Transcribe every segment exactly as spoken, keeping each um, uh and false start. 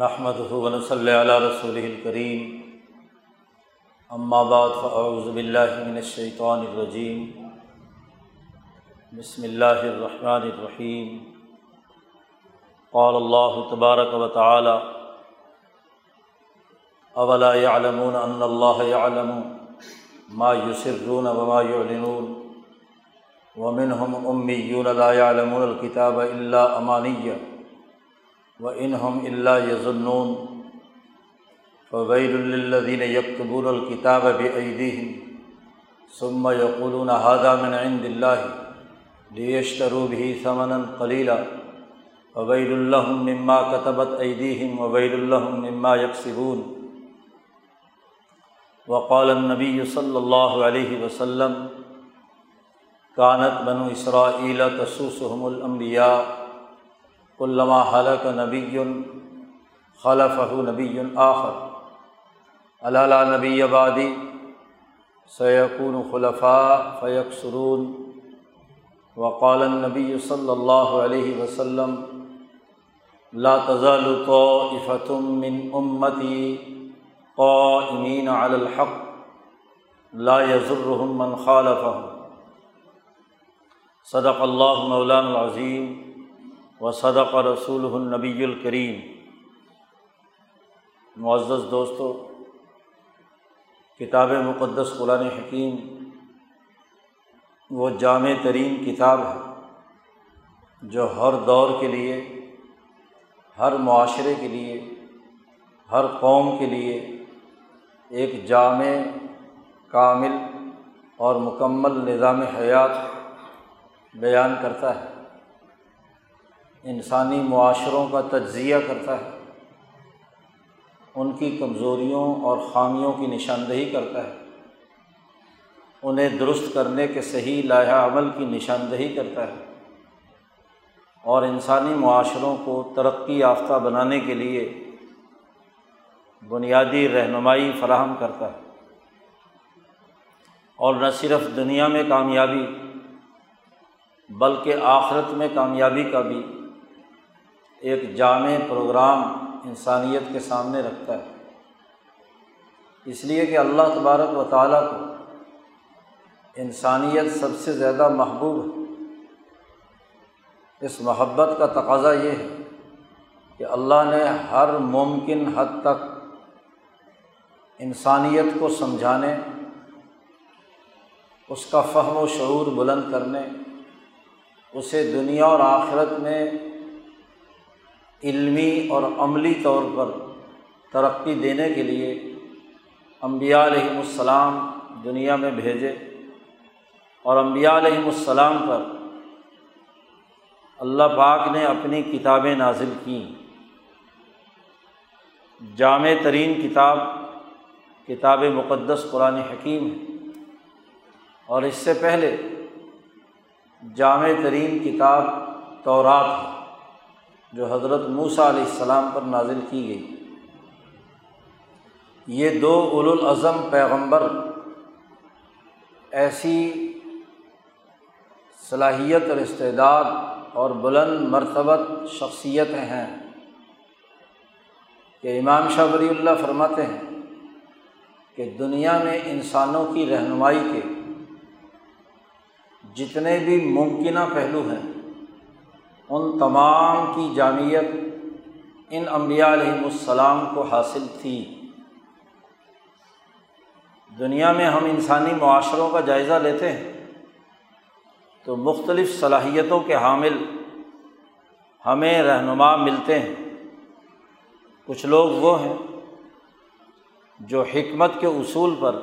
نحمدہ و نصلی علی رسولہ الکریم، اما بعد فاعوذ باللہ من الشیطان الرجیم، بسم اللہ الرحمن الرحیم۔ قال اللہ تبارک و تعالی اولا یعلمون ان اللہ یعلم ما یسرون وما یعلنون ومنہم امیون لا یعلمون الکتاب الا امانی وانہم الا یظنون فویل للذین یکتبون الکتاب بایدیہم ثم یقولون ھذا من عند اللہ لیشتروا به ثمنا قلیلا فویل لهم مما کتبت ایدیہم وویل لهم مما یکسبون۔ وقال النبی صلی اللہ علیہ وسلم کانت بنو اسرائیل تسوسهم الانبیاء کلما ہلک نبی خلفہ نبی آخر الا لا نبی بعدی سیکون خلفاء فیکثرون۔ وقال النبی صلی اللہ علیہ وسلم لا تزال طائفة من امتی قائمین علی الحق لا یضرهم من خالفهم۔ صدق اللہ مولانا العظیم وصدق رسولہ النبی الکریم۔ معزز دوستو، کتاب مقدس قرآن حکیم وہ جامع ترین کتاب ہے جو ہر دور کے لیے، ہر معاشرے کے لیے، ہر قوم کے لیے ایک جامع، کامل اور مکمل نظام حیات بیان کرتا ہے، انسانی معاشروں کا تجزیہ کرتا ہے، ان کی کمزوریوں اور خامیوں کی نشاندہی کرتا ہے، انہیں درست کرنے کے صحیح لائحہ عمل کی نشاندہی کرتا ہے اور انسانی معاشروں کو ترقی یافتہ بنانے کے لیے بنیادی رہنمائی فراہم کرتا ہے، اور نہ صرف دنیا میں کامیابی بلکہ آخرت میں کامیابی کا بھی ایک جامع پروگرام انسانیت کے سامنے رکھتا ہے۔ اس لیے کہ اللہ تبارک و تعالیٰ کو انسانیت سب سے زیادہ محبوب ہے۔ اس محبت کا تقاضا یہ ہے کہ اللہ نے ہر ممکن حد تک انسانیت کو سمجھانے، اس کا فہم و شعور بلند کرنے، اسے دنیا اور آخرت میں علمی اور عملی طور پر ترقی دینے کے لیے انبیاء علیہم السلام دنیا میں بھیجے، اور انبیاء علیہم السلام پر اللہ پاک نے اپنی کتابیں نازل کیں۔ جامع ترین کتاب کتاب مقدس قرآن حکیم ہے، اور اس سے پہلے جامع ترین کتاب تورات ہے جو حضرت موسیٰ علیہ السلام پر نازل کی گئی۔ یہ دو اولو العزم پیغمبر ایسی صلاحیت اور استعداد اور بلند مرتبت شخصیتیں ہیں کہ امام شاہ ولی اللہ فرماتے ہیں کہ دنیا میں انسانوں کی رہنمائی کے جتنے بھی ممکنہ پہلو ہیں ان تمام کی جامعیت ان انبیاء علیہم السلام کو حاصل تھی۔ دنیا میں ہم انسانی معاشروں کا جائزہ لیتے ہیں تو مختلف صلاحیتوں کے حامل ہمیں رہنما ملتے ہیں۔ کچھ لوگ وہ ہیں جو حکمت کے اصول پر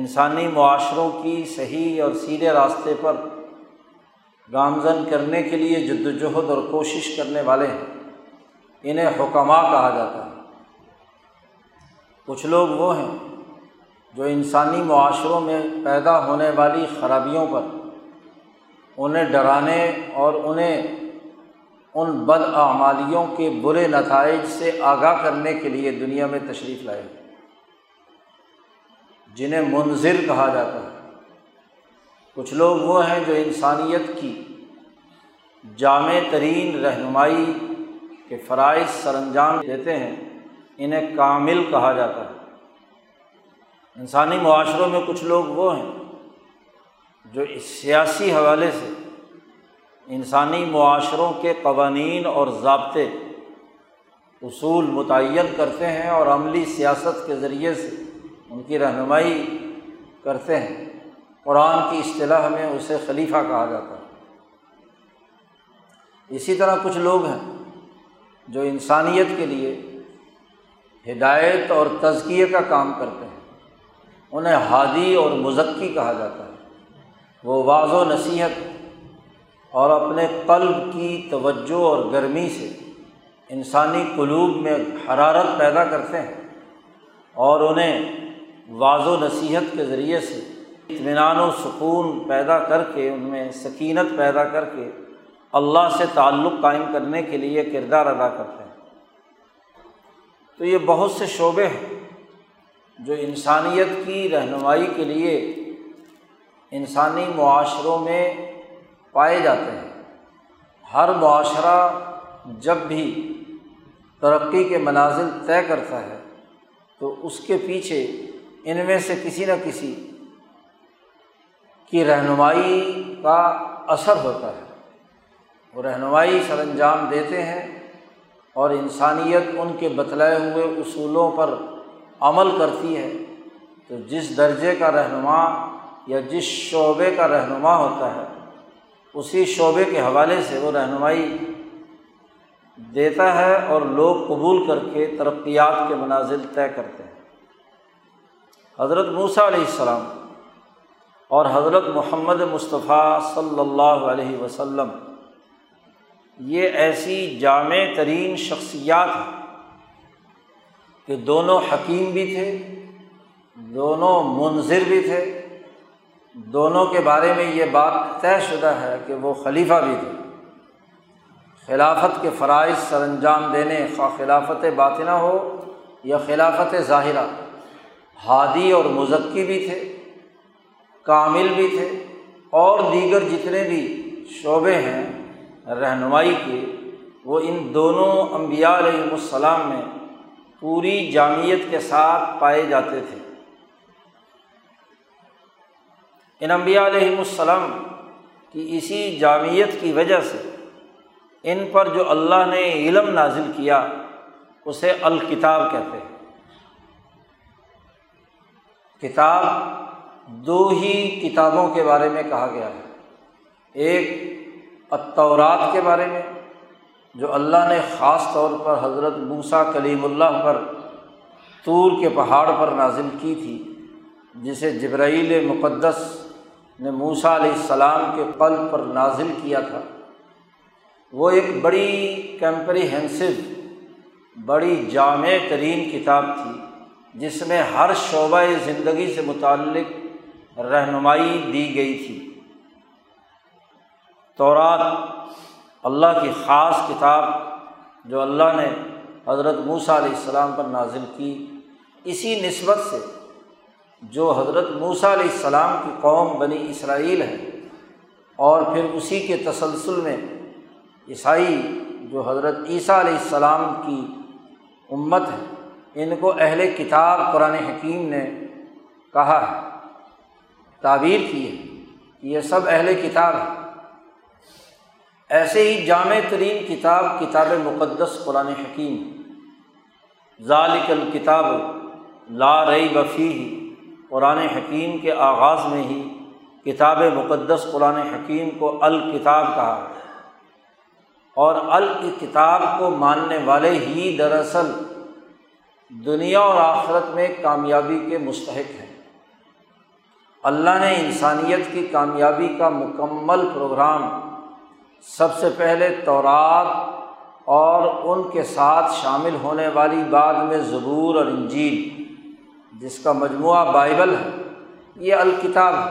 انسانی معاشروں کی صحیح اور سیدھے راستے پر گامزن کرنے کے لیے جد وجہد اور کوشش کرنے والے ہیں، انہیں حکماء کہا جاتا ہے۔ کچھ لوگ وہ ہیں جو انسانی معاشروں میں پیدا ہونے والی خرابیوں پر انہیں ڈرانے اور انہیں ان بد اعمالیوں کے برے نتائج سے آگاہ کرنے کے لیے دنیا میں تشریف لائے، جنہیں منذر کہا جاتا ہے۔ کچھ لوگ وہ ہیں جو انسانیت کی جامع ترین رہنمائی کہ فرائض سر انجام دیتے ہیں انہیں کامل کہا جاتا ہے۔ انسانی معاشروں میں کچھ لوگ وہ ہیں جو اس سیاسی حوالے سے انسانی معاشروں کے قوانین اور ضابطے اصول متعین کرتے ہیں اور عملی سیاست کے ذریعے سے ان کی رہنمائی کرتے ہیں۔ قرآن کی اصطلاح میں اسے خلیفہ کہا جاتا ہے۔ اسی طرح کچھ لوگ ہیں جو انسانیت کے لیے ہدایت اور تزکیے کا کام کرتے ہیں، انہیں ہادی اور مزکی کہا جاتا ہے۔ وہ واعظ و نصیحت اور اپنے قلب کی توجہ اور گرمی سے انسانی قلوب میں حرارت پیدا کرتے ہیں اور انہیں واعظ و نصیحت کے ذریعے سے اطمینان و سکون پیدا کر کے، ان میں سکینت پیدا کر کے اللہ سے تعلق قائم کرنے کے لیے کردار ادا کرتے ہیں۔ تو یہ بہت سے شعبے ہیں جو انسانیت کی رہنمائی کے لیے انسانی معاشروں میں پائے جاتے ہیں۔ ہر معاشرہ جب بھی ترقی کے منازل طے کرتا ہے تو اس کے پیچھے ان میں سے کسی نہ کسی کی رہنمائی کا اثر ہوتا ہے۔ وہ رہنمائی سر انجام دیتے ہیں اور انسانیت ان کے بتلائے ہوئے اصولوں پر عمل کرتی ہے۔ تو جس درجے کا رہنما یا جس شعبے کا رہنما ہوتا ہے اسی شعبے کے حوالے سے وہ رہنمائی دیتا ہے اور لوگ قبول کر کے ترقیات کے منازل طے کرتے ہیں۔ حضرت موسیٰ علیہ السلام اور حضرت محمد مصطفیٰ صلی اللہ علیہ وسلم یہ ایسی جامع ترین شخصیات ہیں کہ دونوں حکیم بھی تھے، دونوں منذر بھی تھے، دونوں کے بارے میں یہ بات طے شدہ ہے کہ وہ خلیفہ بھی تھے۔ خلافت کے فرائض سر انجام دینے، خواہ خلافت باطنہ ہو یا خلافت ظاہرہ، ہادی اور مزکی بھی تھے، کامل بھی تھے، اور دیگر جتنے بھی شعبے ہیں رہنمائی کے وہ ان دونوں انبیاء علیہ السلام میں پوری جامعیت کے ساتھ پائے جاتے تھے۔ ان انبیاء علیہ السلام کی اسی جامعیت کی وجہ سے ان پر جو اللہ نے علم نازل کیا اسے الکتاب کہتے ہیں۔ کتاب دو ہی کتابوں کے بارے میں کہا گیا ہے، ایک التورات کے بارے میں جو اللہ نے خاص طور پر حضرت موسیٰ کلیم اللہ پر طور کے پہاڑ پر نازل کی تھی، جسے جبرائیل مقدس نے موسیٰ علیہ السلام کے قلب پر نازل کیا تھا۔ وہ ایک بڑی کمپریہنسو، بڑی جامع ترین کتاب تھی جس میں ہر شعبہ زندگی سے متعلق رہنمائی دی گئی تھی۔ تورات اللہ کی خاص کتاب جو اللہ نے حضرت موسیٰ علیہ السلام پر نازل کی، اسی نسبت سے جو حضرت موسیٰ علیہ السلام کی قوم بنی اسرائیل ہے، اور پھر اسی کے تسلسل میں عیسائی جو حضرت عیسیٰ علیہ السلام کی امت ہے، ان کو اہل کتاب قرآن حکیم نے کہا ہے، تعبیر کی ہے کہ یہ سب اہل کتاب ہے۔ ایسے ہی جامع ترین کتاب کتاب مقدس قرآن حکیم، ذالک الکتاب لا ریب فیہ، قرآن حکیم کے آغاز میں ہی کتاب مقدس قرآن حکیم کو الکتاب کہا ہے، اور الکتاب کو ماننے والے ہی دراصل دنیا اور آخرت میں کامیابی کے مستحق ہیں۔ اللہ نے انسانیت کی کامیابی کا مکمل پروگرام سب سے پہلے تورات اور ان کے ساتھ شامل ہونے والی بعد میں زبور اور انجیل، جس کا مجموعہ بائبل ہے، یہ الکتاب ہے۔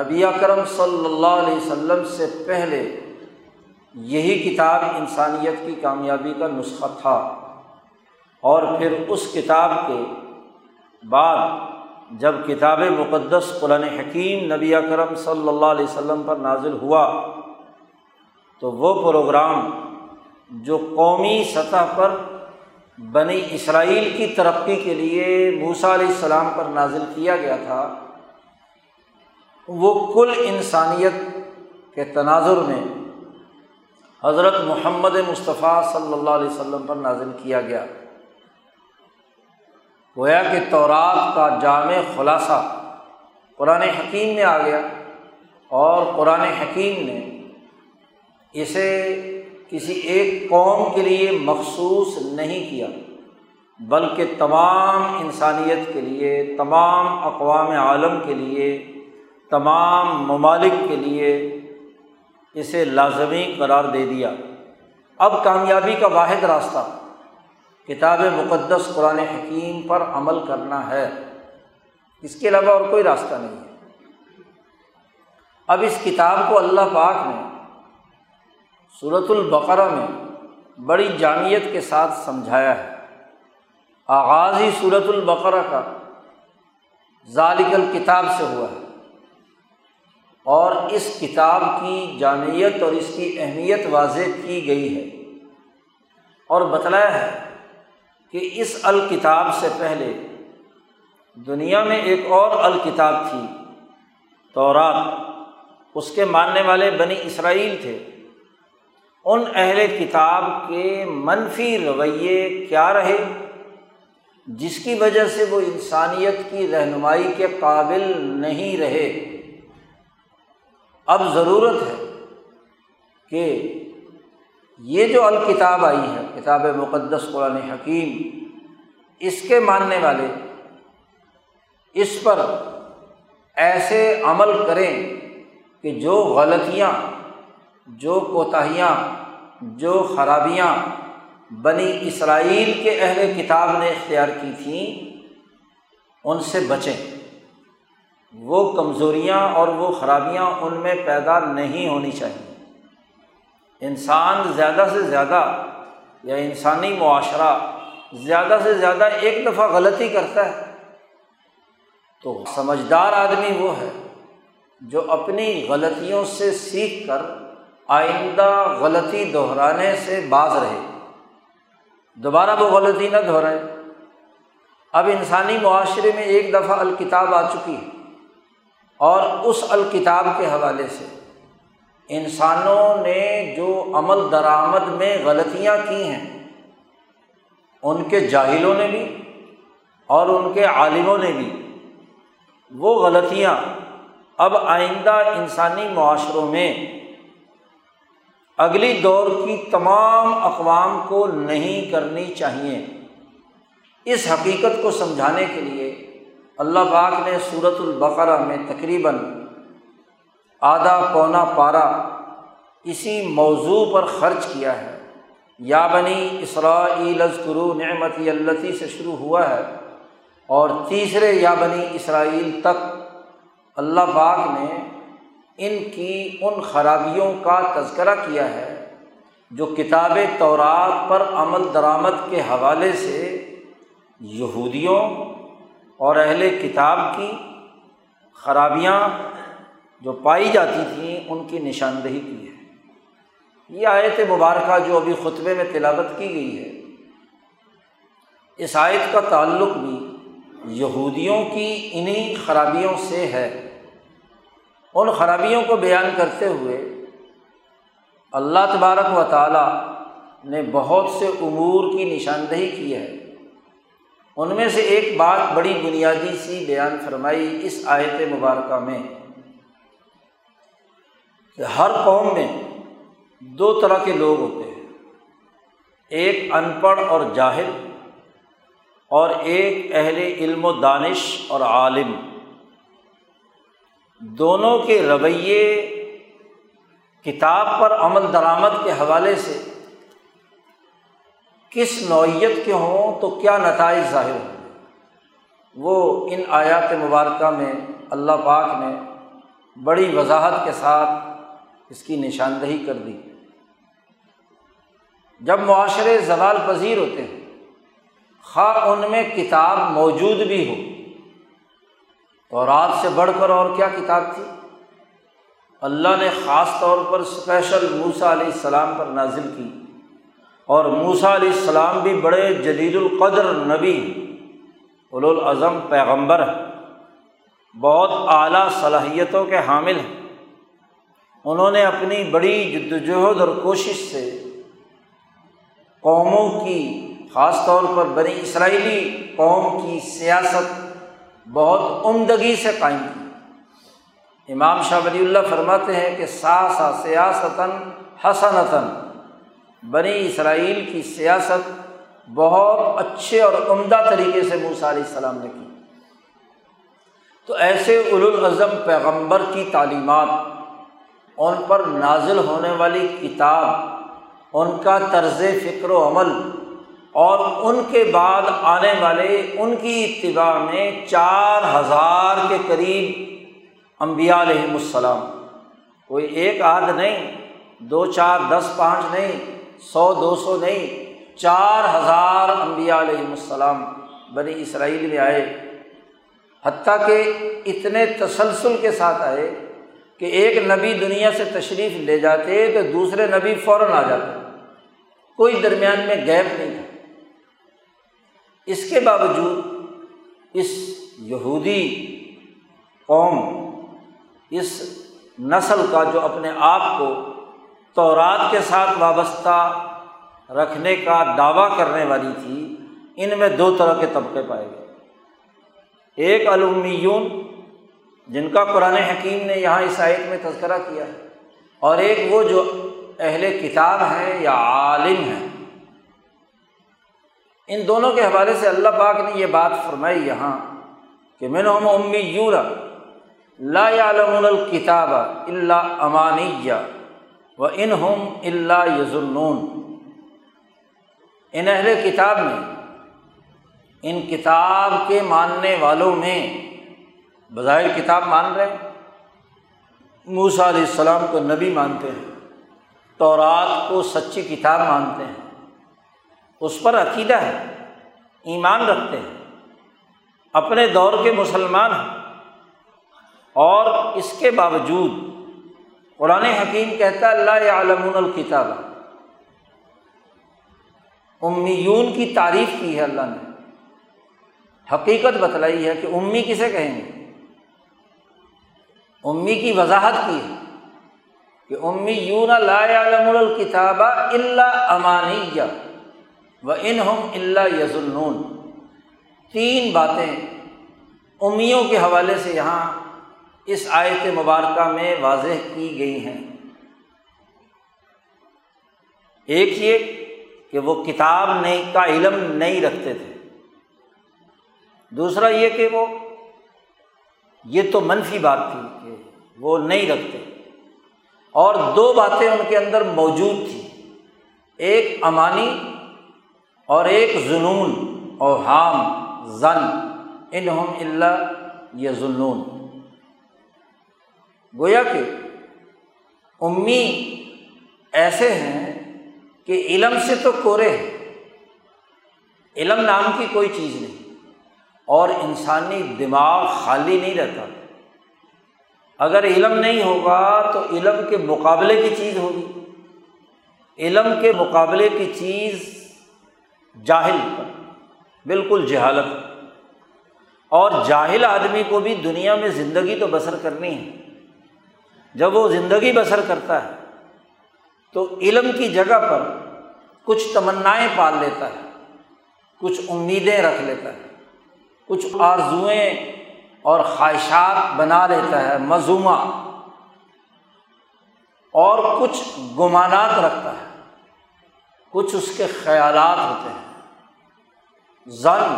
نبی اکرم صلی اللہ علیہ وسلم سے پہلے یہی کتاب انسانیت کی کامیابی کا نسخہ تھا، اور پھر اس کتاب کے بعد جب کتاب مقدس قرآن حکیم نبی اکرم صلی اللہ علیہ وسلم پر نازل ہوا تو وہ پروگرام جو قومی سطح پر بنی اسرائیل کی ترقی کے لیے موسیٰ علیہ السلام پر نازل کیا گیا تھا، وہ کل انسانیت کے تناظر میں حضرت محمد مصطفیٰ صلی اللہ علیہ وسلم پر نازل کیا گیا، گویا کہ تورات کا جامع خلاصہ قرآن حکیم میں آ گیا، اور قرآن حکیم نے اسے کسی ایک قوم کے لیے مخصوص نہیں کیا، بلکہ تمام انسانیت کے لیے، تمام اقوام عالم کے لیے، تمام ممالک کے لیے اسے لازمی قرار دے دیا۔ اب کامیابی کا واحد راستہ کتاب مقدس قرآن حکیم پر عمل کرنا ہے، اس کے علاوہ اور کوئی راستہ نہیں ہے۔ اب اس کتاب کو اللہ پاک نے سورۃ البقرہ میں بڑی جامعیت کے ساتھ سمجھایا ہے۔ آغاز ہی سورۃ البقرہ کا ذالک الکتاب سے ہوا ہے، اور اس کتاب کی جامعیت اور اس کی اہمیت واضح کی گئی ہے، اور بتلایا ہے کہ اس الکتاب سے پہلے دنیا میں ایک اور الکتاب تھی تورات، اس کے ماننے والے بنی اسرائیل تھے۔ ان اہل کتاب کے منفی رویے کیا رہے جس کی وجہ سے وہ انسانیت کی رہنمائی کے قابل نہیں رہے؟ اب ضرورت ہے کہ یہ جو الکتاب آئی ہے، کتاب مقدس قرآن حکیم، اس کے ماننے والے اس پر ایسے عمل کریں کہ جو غلطیاں، جو کوتاہیاں، جو خرابیاں بنی اسرائیل کے اہل کتاب نے اختیار کی تھیں ان سے بچیں، وہ کمزوریاں اور وہ خرابیاں ان میں پیدا نہیں ہونی چاہیے۔ انسان زیادہ سے زیادہ یا انسانی معاشرہ زیادہ سے زیادہ ایک دفعہ غلطی کرتا ہے، تو سمجھدار آدمی وہ ہے جو اپنی غلطیوں سے سیکھ کر آئندہ غلطی دہرانے سے باز رہے، دوبارہ وہ غلطی نہ دہرائے۔ اب انسانی معاشرے میں ایک دفعہ الکتاب آ چکی ہے، اور اس الکتاب کے حوالے سے انسانوں نے جو عمل درآمد میں غلطیاں کی ہیں، ان کے جاہلوں نے بھی اور ان کے عالموں نے بھی، وہ غلطیاں اب آئندہ انسانی معاشروں میں اگلی دور کی تمام اقوام کو نہیں کرنی چاہیے۔ اس حقیقت کو سمجھانے کے لیے اللہ پاک نے سورۃ البقرہ میں تقریباً آدھا پونا پارہ اسی موضوع پر خرچ کیا ہے۔ یا بنی اسرائیل اذکروا نعمتی اللتی سے شروع ہوا ہے، اور تیسرے یا بنی اسرائیل تک اللہ پاک نے ان کی ان خرابیوں کا تذکرہ کیا ہے جو کتاب تورات پر عمل درآمد کے حوالے سے یہودیوں اور اہل کتاب کی خرابیاں جو پائی جاتی تھیں ان کی نشاندہی کی ہے۔ یہ آیت مبارکہ جو ابھی خطبے میں تلاوت کی گئی ہے، اس آیت کا تعلق بھی یہودیوں کی انہی خرابیوں سے ہے۔ ان خرابیوں کو بیان کرتے ہوئے اللہ تبارک و تعالیٰ نے بہت سے امور کی نشاندہی کی ہے، ان میں سے ایک بات بڑی بنیادی سی بیان فرمائی اس آیت مبارکہ میں کہ ہر قوم میں دو طرح کے لوگ ہوتے ہیں، ایک ان پڑھ اور جاہل، اور ایک اہل علم و دانش اور عالم۔ دونوں کے رویے کتاب پر عمل درآمد کے حوالے سے کس نوعیت کے ہوں تو کیا نتائج ظاہر ہوں، وہ ان آیات مبارکہ میں اللہ پاک نے بڑی وضاحت کے ساتھ اس کی نشاندہی کر دی۔ جب معاشرے زوال پذیر ہوتے ہیں، خواہ ان میں کتاب موجود بھی ہو، تورات سے بڑھ کر اور کیا کتاب تھی؟ اللہ نے خاص طور پر اسپیشل موسیٰ علیہ السلام پر نازل کی، اور موسیٰ علیہ السلام بھی بڑے جلیل القدر نبی، اولو العزم پیغمبر ہیں، بہت اعلیٰ صلاحیتوں کے حامل ہیں۔ انہوں نے اپنی بڑی جدوجہد اور کوشش سے قوموں کی، خاص طور پر بنی اسرائیلی قوم کی سیاست بہت عمدگی سے قائم کی۔ امام شاہ ولی اللہ فرماتے ہیں کہ ساسا سیاستاً حسنتاً، بنی اسرائیل کی سیاست بہت اچھے اور عمدہ طریقے سے موسیٰ علیہ السلام نے کی۔ تو ایسے اولو العزم پیغمبر کی تعلیمات، ان پر نازل ہونے والی کتاب، ان کا طرز فکر و عمل، اور ان کے بعد آنے والے ان کی اتباع میں چار ہزار کے قریب انبیاء علیہم السلام، کوئی ایک آدھ نہیں، دو چار دس پانچ نہیں، سو دو سو نہیں، چار ہزار انبیاء علیہم السلام بنی اسرائیل میں آئے، حتیٰ کہ اتنے تسلسل کے ساتھ آئے کہ ایک نبی دنیا سے تشریف لے جاتے تو دوسرے نبی فوراً آ جاتے، کوئی درمیان میں گیپ نہیں تھا۔ اس کے باوجود اس یہودی قوم، اس نسل کا جو اپنے آپ کو تورات کے ساتھ وابستہ رکھنے کا دعویٰ کرنے والی تھی، ان میں دو طرح کے طبقے پائے گئے۔ ایک الامیون، جن کا قرآن حکیم نے یہاں اس آیت میں تذکرہ کیا ہے، اور ایک وہ جو اہل کتاب ہیں یا عالم ہیں۔ ان دونوں کے حوالے سے اللہ پاک نے یہ بات فرمائی یہاں کہ منہم امیون لا یعلمون الکتاب الا امانی وانہم الا یظنون۔ ان اہل کتاب میں، ان کتاب کے ماننے والوں میں، بظاہر کتاب مان رہے ہیں، موسیٰ علیہ السلام کو نبی مانتے ہیں، تورات کو سچی کتاب مانتے ہیں، اس پر عقیدہ ہے، ایمان رکھتے ہیں، اپنے دور کے مسلمان ہیں، اور اس کے باوجود قرآن حکیم کہتا ہے لا یعلمون الکتاب۔ امیون کی تعریف کی ہے اللہ نے، حقیقت بتلائی ہے کہ امی کسے کہیں گے، امی کی وضاحت کی ہے کہ امیون لا یعلمون الکتاب الا امانی وانہم الا یظنون۔ تین باتیں امیوں کے حوالے سے یہاں اس آیت مبارکہ میں واضح کی گئی ہیں۔ ایک یہ کہ وہ کتاب کا علم نہیں رکھتے تھے، دوسرا یہ کہ وہ، یہ تو منفی بات تھی کہ وہ نہیں رکھتے، اور دو باتیں ان کے اندر موجود تھیں، ایک امانی اور ایک ظنون، اوہام، ظن، انہم الا یظنون۔ گویا کہ امی ایسے ہیں کہ علم سے تو کورے ہیں، علم نام کی کوئی چیز نہیں، اور انسانی دماغ خالی نہیں رہتا، اگر علم نہیں ہوگا تو علم کے مقابلے کی چیز ہوگی، علم کے مقابلے کی چیز جاہل، بالکل جہالت، اور جاہل آدمی کو بھی دنیا میں زندگی تو بسر کرنی ہے، جب وہ زندگی بسر کرتا ہے تو علم کی جگہ پر کچھ تمنائیں پال لیتا ہے، کچھ امیدیں رکھ لیتا ہے، کچھ آرزوئیں اور خواہشات بنا لیتا ہے مذمومہ، اور کچھ گمانات رکھتا ہے، کچھ اس کے خیالات ہوتے ہیں۔ ظن،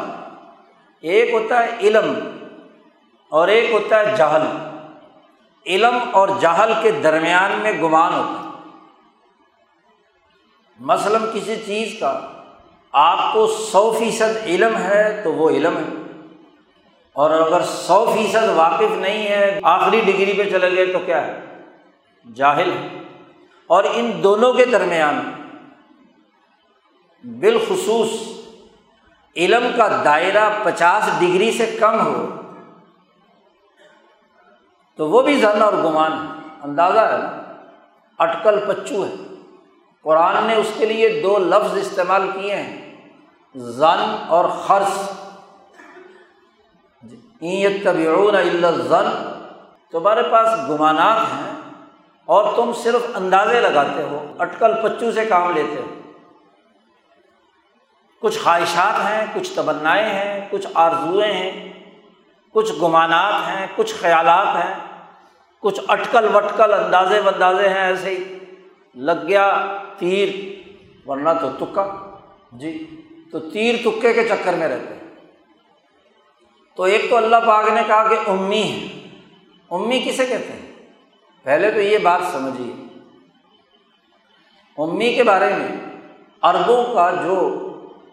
ایک ہوتا ہے علم اور ایک ہوتا ہے جہل، علم اور جہل کے درمیان میں گمان ہوتا ہے۔ مثلاً کسی چیز کا آپ کو سو فیصد علم ہے تو وہ علم ہے، اور اگر سو فیصد واقف نہیں ہے، آخری ڈگری پہ چلے گئے تو کیا ہے، جاہل ہے۔ اور ان دونوں کے درمیان بالخصوص علم کا دائرہ پچاس ڈگری سے کم ہو تو وہ بھی ظن اور گمان ہے، اندازہ ہے، اٹکل پچو ہے، قرآن نے اس کے لیے دو لفظ استعمال کیے ہیں، ظن اور خرص۔ ان یتبعون الا الظن، تمہارے پاس گمانات ہیں اور تم صرف اندازے لگاتے ہو، اٹکل پچو سے کام لیتے ہو، کچھ خواہشات ہیں، کچھ تمنائیں ہیں، کچھ آرزوئیں ہیں، کچھ گمانات ہیں، کچھ خیالات ہیں، کچھ اٹکل وٹکل اندازے بندازے ہیں، ایسے ہی لگ گیا تیر ورنہ تو تکا۔ جی تو تیر تکے کے چکر میں رہتے ہیں۔ تو ایک تو اللہ پاک نے کہا کہ امی ہے، امی کسے کہتے ہیں؟ پہلے تو یہ بات سمجھیے، امی کے بارے میں عربوں کا جو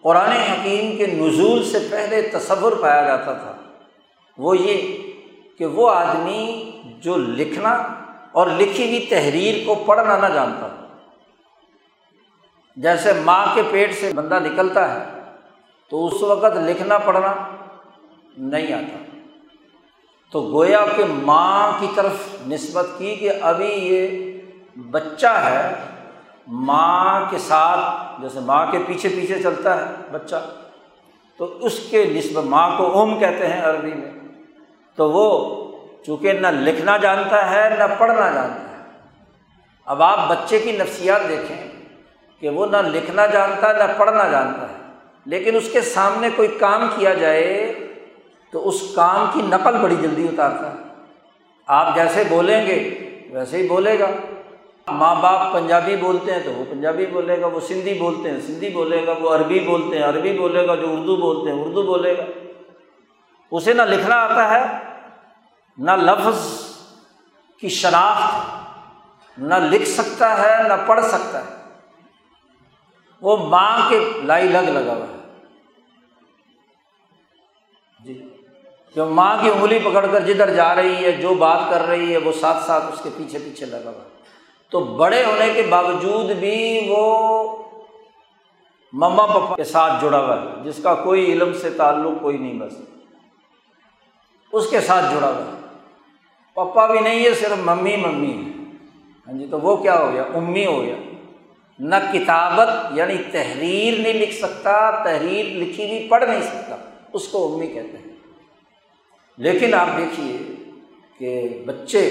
قرآن حکیم کے نزول سے پہلے تصور پایا جاتا تھا وہ یہ کہ وہ آدمی جو لکھنا اور لکھی ہوئی تحریر کو پڑھنا نہ جانتا۔ جیسے ماں کے پیٹ سے بندہ نکلتا ہے تو اس وقت لکھنا پڑھنا نہیں آتا، تو گویا کہ ماں کی طرف نسبت کی کہ ابھی یہ بچہ ہے، ماں کے ساتھ جیسے ماں کے پیچھے پیچھے چلتا ہے بچہ، تو اس کے نسبت ماں کو ام کہتے ہیں عربی میں۔ تو وہ چونکہ نہ لکھنا جانتا ہے نہ پڑھنا جانتا ہے۔ اب آپ بچے کی نفسیات دیکھیں کہ وہ نہ لکھنا جانتا ہے نہ پڑھنا جانتا ہے، لیکن اس کے سامنے کوئی کام کیا جائے تو اس کام کی نقل بڑی جلدی اتارتا ہے۔ آپ جیسے بولیں گے ویسے ہی بولے گا۔ ماں باپ پنجابی بولتے ہیں تو وہ پنجابی بولے گا، وہ سندھی بولتے ہیں سندھی بولے گا، وہ عربی بولتے ہیں عربی بولے گا، جو اردو بولتے ہیں اردو بولے گا۔ اسے نہ لکھنا آتا ہے، نہ لفظ کی شناخت، نہ لکھ سکتا ہے نہ پڑھ سکتا ہے، وہ ماں کے لائی لگ لگا ہوا ہے۔ جی جو ماں کی انگلی پکڑ کر جدھر جا رہی ہے، جو بات کر رہی ہے، وہ ساتھ ساتھ اس کے پیچھے پیچھے لگا ہوا ہے۔ تو بڑے ہونے کے باوجود بھی وہ مما پاپا کے ساتھ جڑا ہوا ہے، جس کا کوئی علم سے تعلق کوئی نہیں، بس اس کے ساتھ جڑا ہوا ہے۔ پاپا بھی نہیں ہے، صرف ممی ممی ہے۔ ہاں جی تو وہ کیا ہو گیا؟ امی ہو گیا۔ نہ کتابت یعنی تحریر نہیں لکھ سکتا، تحریر لکھی بھی پڑھ نہیں سکتا، اس کو امی کہتے ہیں۔ لیکن آپ دیکھیے کہ بچے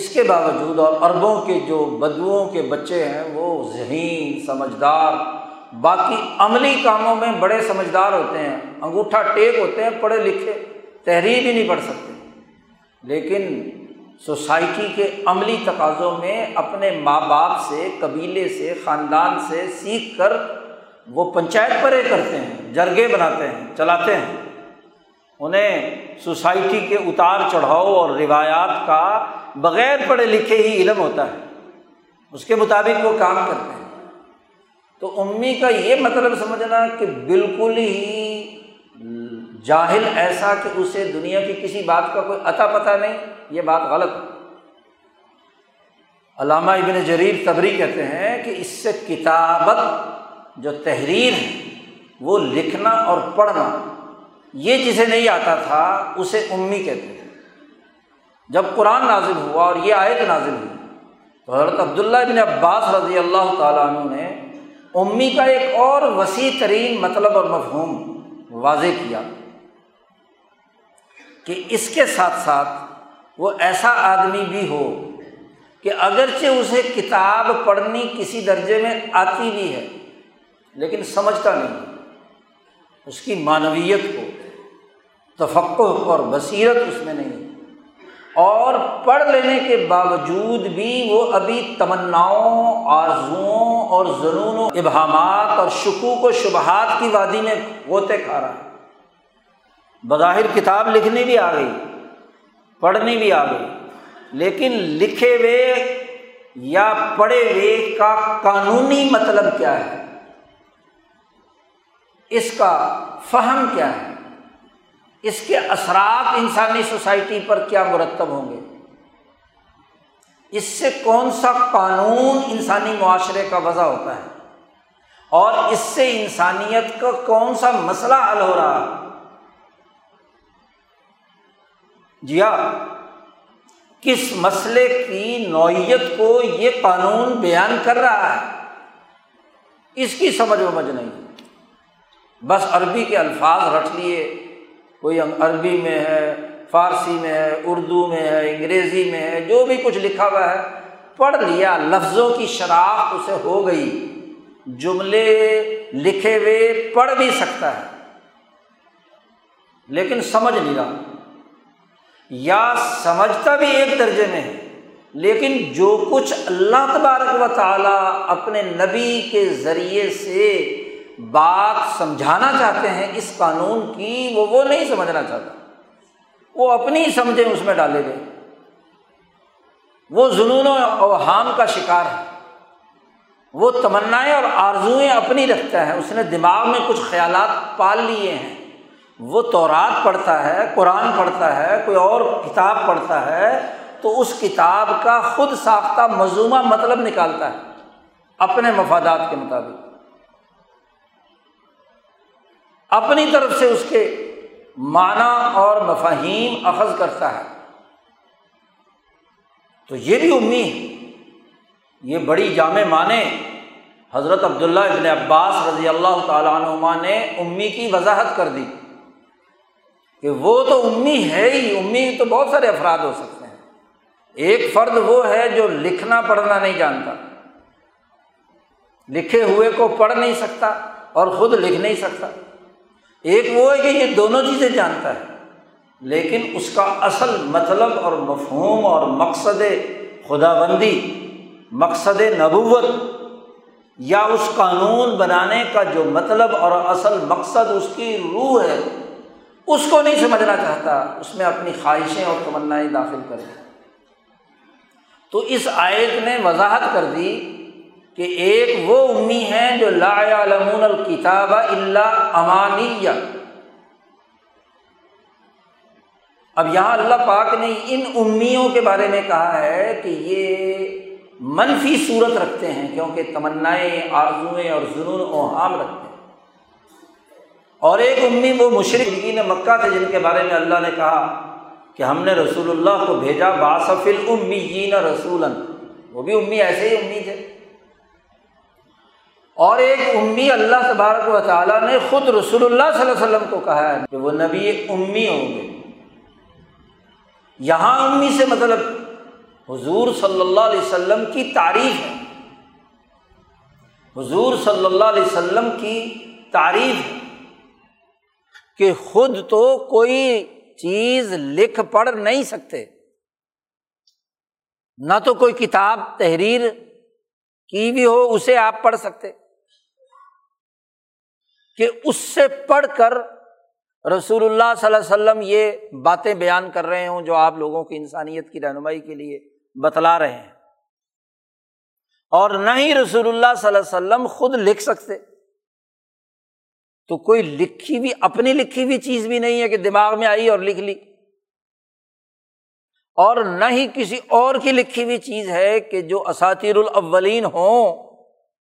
اس کے باوجود، اور عربوں کے جو بدوؤں کے بچے ہیں وہ ذہین، سمجھدار، باقی عملی کاموں میں بڑے سمجھدار ہوتے ہیں، انگوٹھا ٹیک ہوتے ہیں، پڑھے لکھے، تحریر ہی نہیں پڑھ سکتے، لیکن سوسائٹی کے عملی تقاضوں میں اپنے ماں باپ سے، قبیلے سے، خاندان سے سیکھ کر وہ پنچایت پرے کرتے ہیں، جرگے بناتے ہیں، چلاتے ہیں۔ انہیں سوسائٹی کے اتار چڑھاؤ اور روایات کا بغیر پڑھے لکھے ہی علم ہوتا ہے، اس کے مطابق وہ کام کرتے ہیں۔ تو امی کا یہ مطلب سمجھنا کہ بالکل ہی جاہل ایسا کہ اسے دنیا کی کسی بات کا کوئی عطا پتہ نہیں، یہ بات غلط ہے۔ علامہ ابن جریر طبری کہتے ہیں کہ اس سے کتابت جو تحریر ہے، وہ لکھنا اور پڑھنا، یہ جسے نہیں آتا تھا اسے امی کہتے ہیں۔ جب قرآن نازل ہوا اور یہ آیت نازل ہوئی تو حضرت عبداللہ بن عباس رضی اللہ تعالیٰ عنہ نے امی کا ایک اور وسیع ترین مطلب اور مفہوم واضح کیا کہ اس کے ساتھ ساتھ وہ ایسا آدمی بھی ہو کہ اگرچہ اسے کتاب پڑھنی کسی درجے میں آتی بھی ہے لیکن سمجھتا نہیں، اس کی معنویت کو، تفقہ اور بصیرت اس میں نہیں، اور پڑھ لینے کے باوجود بھی وہ ابھی تمناؤں، آرزوؤں اور ظنون و ابہامات اور شکوک و شبہات کی وادی میں غوطے کھا رہا ہے۔ بظاہر کتاب لکھنی بھی آ گئی، پڑھنی بھی آ گئی، لیکن لکھے ہوئے یا پڑھے ہوئے کا قانونی مطلب کیا ہے، اس کا فہم کیا ہے، اس کے اثرات انسانی سوسائٹی پر کیا مرتب ہوں گے، اس سے کون سا قانون انسانی معاشرے کا وضع ہوتا ہے، اور اس سے انسانیت کا کون سا مسئلہ حل ہو رہا ہے۔ جی ہاں، کس مسئلے کی نوعیت کو یہ قانون بیان کر رہا ہے، اس کی سمجھ ومجھ نہیں، بس عربی کے الفاظ رٹ لیے، کوئی عربی میں ہے، فارسی میں ہے، اردو میں ہے، انگریزی میں ہے، جو بھی کچھ لکھا ہوا ہے پڑھ لیا، لفظوں کی شناخت اسے ہو گئی، جملے لکھے ہوئے پڑھ بھی سکتا ہے لیکن سمجھ نہیں رہا، یا سمجھتا بھی ایک درجے میں ہے لیکن جو کچھ اللہ تبارک و تعالیٰ اپنے نبی کے ذریعے سے بات سمجھانا چاہتے ہیں اس قانون کی، وہ وہ نہیں سمجھنا چاہتا، وہ اپنی سمجھیں اس میں ڈالے گئے، وہ ظنون و اوہام کا شکار ہے، وہ تمنائیں اور آرزوئیں اپنی رکھتا ہے، اس نے دماغ میں کچھ خیالات پال لیے ہیں، وہ تورات پڑھتا ہے، قرآن پڑھتا ہے، کوئی اور کتاب پڑھتا ہے تو اس کتاب کا خود ساختہ مذمومہ مطلب نکالتا ہے اپنے مفادات کے مطابق، اپنی طرف سے اس کے معنی اور مفاہیم اخذ کرتا ہے۔ تو یہ بھی امی ہے، یہ بڑی جامع معنی حضرت عبداللہ ابن عباس رضی اللہ تعالیٰ عنہما نے امی کی وضاحت کر دی کہ وہ تو امی ہے ہی، امی تو بہت سارے افراد ہو سکتے ہیں، ایک فرد وہ ہے جو لکھنا پڑھنا نہیں جانتا، لکھے ہوئے کو پڑھ نہیں سکتا اور خود لکھ نہیں سکتا، ایک وہ ہے کہ یہ دونوں چیزیں جانتا ہے لیکن اس کا اصل مطلب اور مفہوم اور مقصد خداوندی، مقصد نبوت یا اس قانون بنانے کا جو مطلب اور اصل مقصد اس کی روح ہے، اس کو نہیں سمجھنا چاہتا، اس میں اپنی خواہشیں اور تمنائیں داخل کر دی۔ تو اس آیت نے وضاحت کر دی کہ ایک وہ امی ہیں جو لا یعلمون الکتاب الا امانی۔ اب یہاں اللہ پاک نے ان امیوں کے بارے میں کہا ہے کہ یہ منفی صورت رکھتے ہیں کیونکہ تمنائیں، آرزوئیں اور ظنون اوہام رکھتے ہیں، اور ایک امی وہ مشرکین مکہ تھے جن کے بارے میں اللہ نے کہا کہ ہم نے رسول اللہ کو بھیجا باسف الامیین رسولا، وہ بھی امی، ایسے ہی امی تھے، اور ایک امی اللہ تبارک و تعالیٰ نے خود رسول اللہ صلی اللہ علیہ وسلم کو کہا ہے کہ وہ نبی امی ہوں گے۔ یہاں امی سے مطلب حضور صلی اللہ علیہ وسلم کی تعریف ہے، حضور صلی اللہ علیہ وسلم کی تعریف ہے کہ خود تو کوئی چیز لکھ پڑھ نہیں سکتے، نہ تو کوئی کتاب تحریر کی بھی ہو اسے آپ پڑھ سکتے، کہ اس سے پڑھ کر رسول اللہ صلی اللہ علیہ وسلم یہ باتیں بیان کر رہے ہوں جو آپ لوگوں کی انسانیت کی رہنمائی کے لیے بتلا رہے ہیں، اور نہ ہی رسول اللہ صلی اللہ علیہ وسلم خود لکھ سکتے، تو کوئی لکھی ہوئی اپنی لکھی ہوئی چیز بھی نہیں ہے کہ دماغ میں آئی اور لکھ لی، اور نہ ہی کسی اور کی لکھی ہوئی چیز ہے کہ جو اساطیر الاولین ہوں،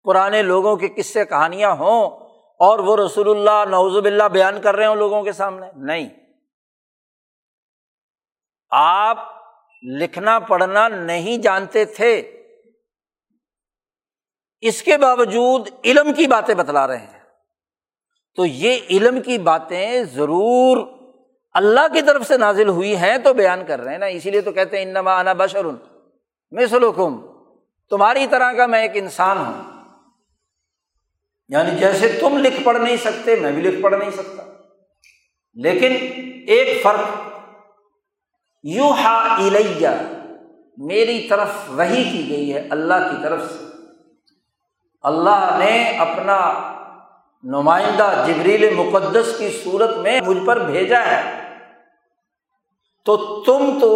پرانے لوگوں کے قصے کہانیاں ہوں اور وہ رسول اللہ نعوذ باللہ بیان کر رہے ہوں لوگوں کے سامنے، نہیں۔ آپ لکھنا پڑھنا نہیں جانتے تھے، اس کے باوجود علم کی باتیں بتلا رہے ہیں، تو یہ علم کی باتیں ضرور اللہ کی طرف سے نازل ہوئی ہیں تو بیان کر رہے ہیں نا، اسی لیے تو کہتے ہیں انما انا بشر مثلکم، تمہاری طرح کا میں ایک انسان ہوں، یعنی جیسے تم لکھ پڑھ نہیں سکتے میں بھی لکھ پڑھ نہیں سکتا، لیکن ایک فرق، یوحا الیہ، میری طرف وحی کی گئی ہے اللہ کی طرف سے، اللہ نے اپنا نمائندہ جبریل مقدس کی صورت میں مجھ پر بھیجا ہے، تو تم تو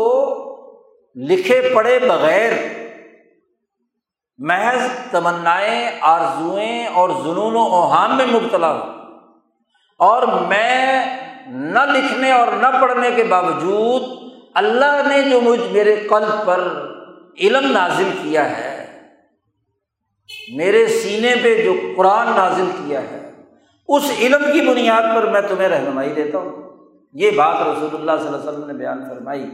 لکھے پڑھے بغیر محض تمنائیں، آرزوئیں اور ظنون و اوہام میں مبتلا ہو، اور میں نہ لکھنے اور نہ پڑھنے کے باوجود اللہ نے جو مجھ میرے قلب پر علم نازل کیا ہے، میرے سینے پہ جو قرآن نازل کیا ہے، اس علم کی بنیاد پر میں تمہیں رہنمائی دیتا ہوں۔ یہ بات رسول اللہ صلی اللہ علیہ وسلم نے بیان فرمائی،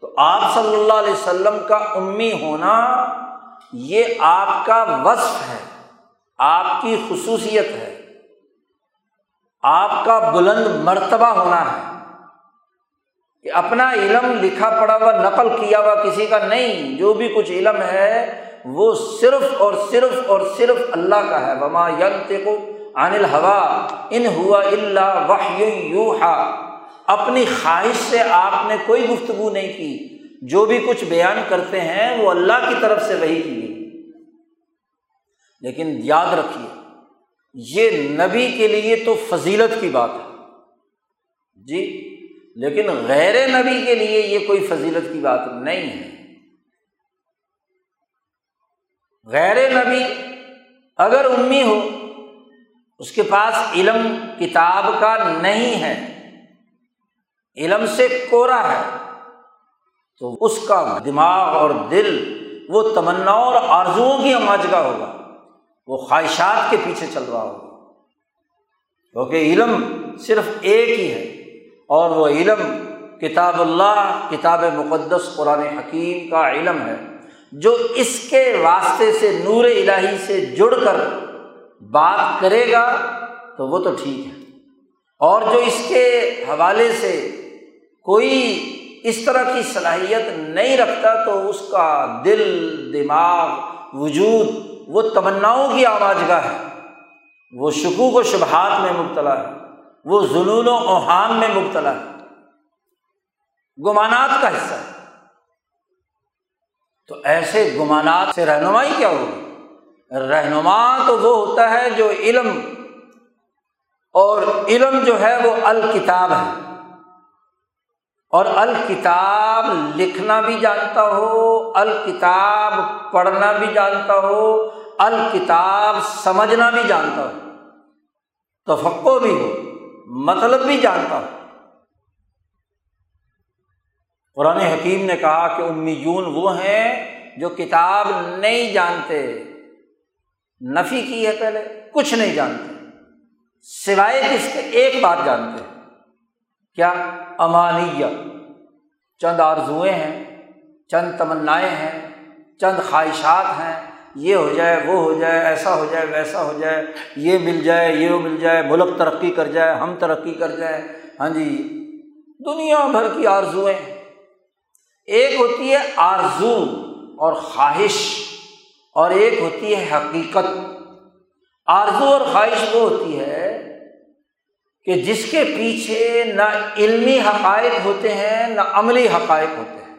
تو آپ صلی اللہ علیہ وسلم کا امی ہونا یہ آپ کا وصف ہے، آپ کی خصوصیت ہے، آپ کا بلند مرتبہ ہونا ہے کہ اپنا علم لکھا پڑا ہوا نقل کیا ہوا کسی کا نہیں، جو بھی کچھ علم ہے وہ صرف اور صرف اور صرف اللہ کا ہے۔ وما ینطق عن الهوى ان هو الا وحی یوحى، اپنی خواہش سے آپ نے کوئی گفتگو نہیں کی، جو بھی کچھ بیان کرتے ہیں وہ اللہ کی طرف سے وحی کی گئی۔ لیکن یاد رکھیے یہ نبی کے لیے تو فضیلت کی بات ہے جی، لیکن غیر نبی کے لیے یہ کوئی فضیلت کی بات نہیں ہے۔ غیر نبی اگر امی ہو، اس کے پاس علم کتاب کا نہیں ہے، علم سے کورا ہے، تو اس کا دماغ اور دل وہ تمنا اور آرزوؤں کی آماجگاہ ہوگا، وہ خواہشات کے پیچھے چل رہا ہوگا، کیونکہ علم صرف ایک ہی ہے، اور وہ علم کتاب اللہ، کتاب مقدس قرآن حکیم کا علم ہے، جو اس کے واسطے سے نور الہی سے جڑ کر بات کرے گا تو وہ تو ٹھیک ہے، اور جو اس کے حوالے سے کوئی اس طرح کی صلاحیت نہیں رکھتا تو اس کا دل، دماغ، وجود وہ تمناؤں کی آماجگاہ ہے، وہ شکوک و شبہات میں مبتلا ہے، وہ ظنون و اوہام میں مبتلا ہے، گمانات کا حصہ ہے۔ تو ایسے گمانات سے رہنمائی کیا ہوگی؟ رہنما تو وہ ہوتا ہے جو علم، اور علم جو ہے وہ الکتاب ہے، اور الکتاب لکھنا بھی جانتا ہو، الکتاب پڑھنا بھی جانتا ہو، الکتاب سمجھنا بھی جانتا ہو، تفقہ بھی ہو، مطلب بھی جانتا ہو۔ قرآن حکیم نے کہا کہ امیون وہ ہیں جو کتاب نہیں جانتے، نفی کی ہے پہلے، کچھ نہیں جانتے سوائے اس کے ایک بات جانتے، کیا؟ امانیہ، چند آرزوئیں ہیں، چند تمنائیں ہیں، چند خواہشات ہیں، یہ ہو جائے، وہ ہو جائے، ایسا ہو جائے، ویسا ہو جائے، یہ مل جائے، یہ مل جائے، ملک ترقی کر جائے، ہم ترقی کر جائیں، ہاں جی، دنیا بھر کی آرزوئیں۔ ایک ہوتی ہے آرزو اور خواہش، اور ایک ہوتی ہے حقیقت۔ آرزو اور خواہش وہ ہوتی ہے کہ جس کے پیچھے نہ علمی حقائق ہوتے ہیں، نہ عملی حقائق ہوتے ہیں،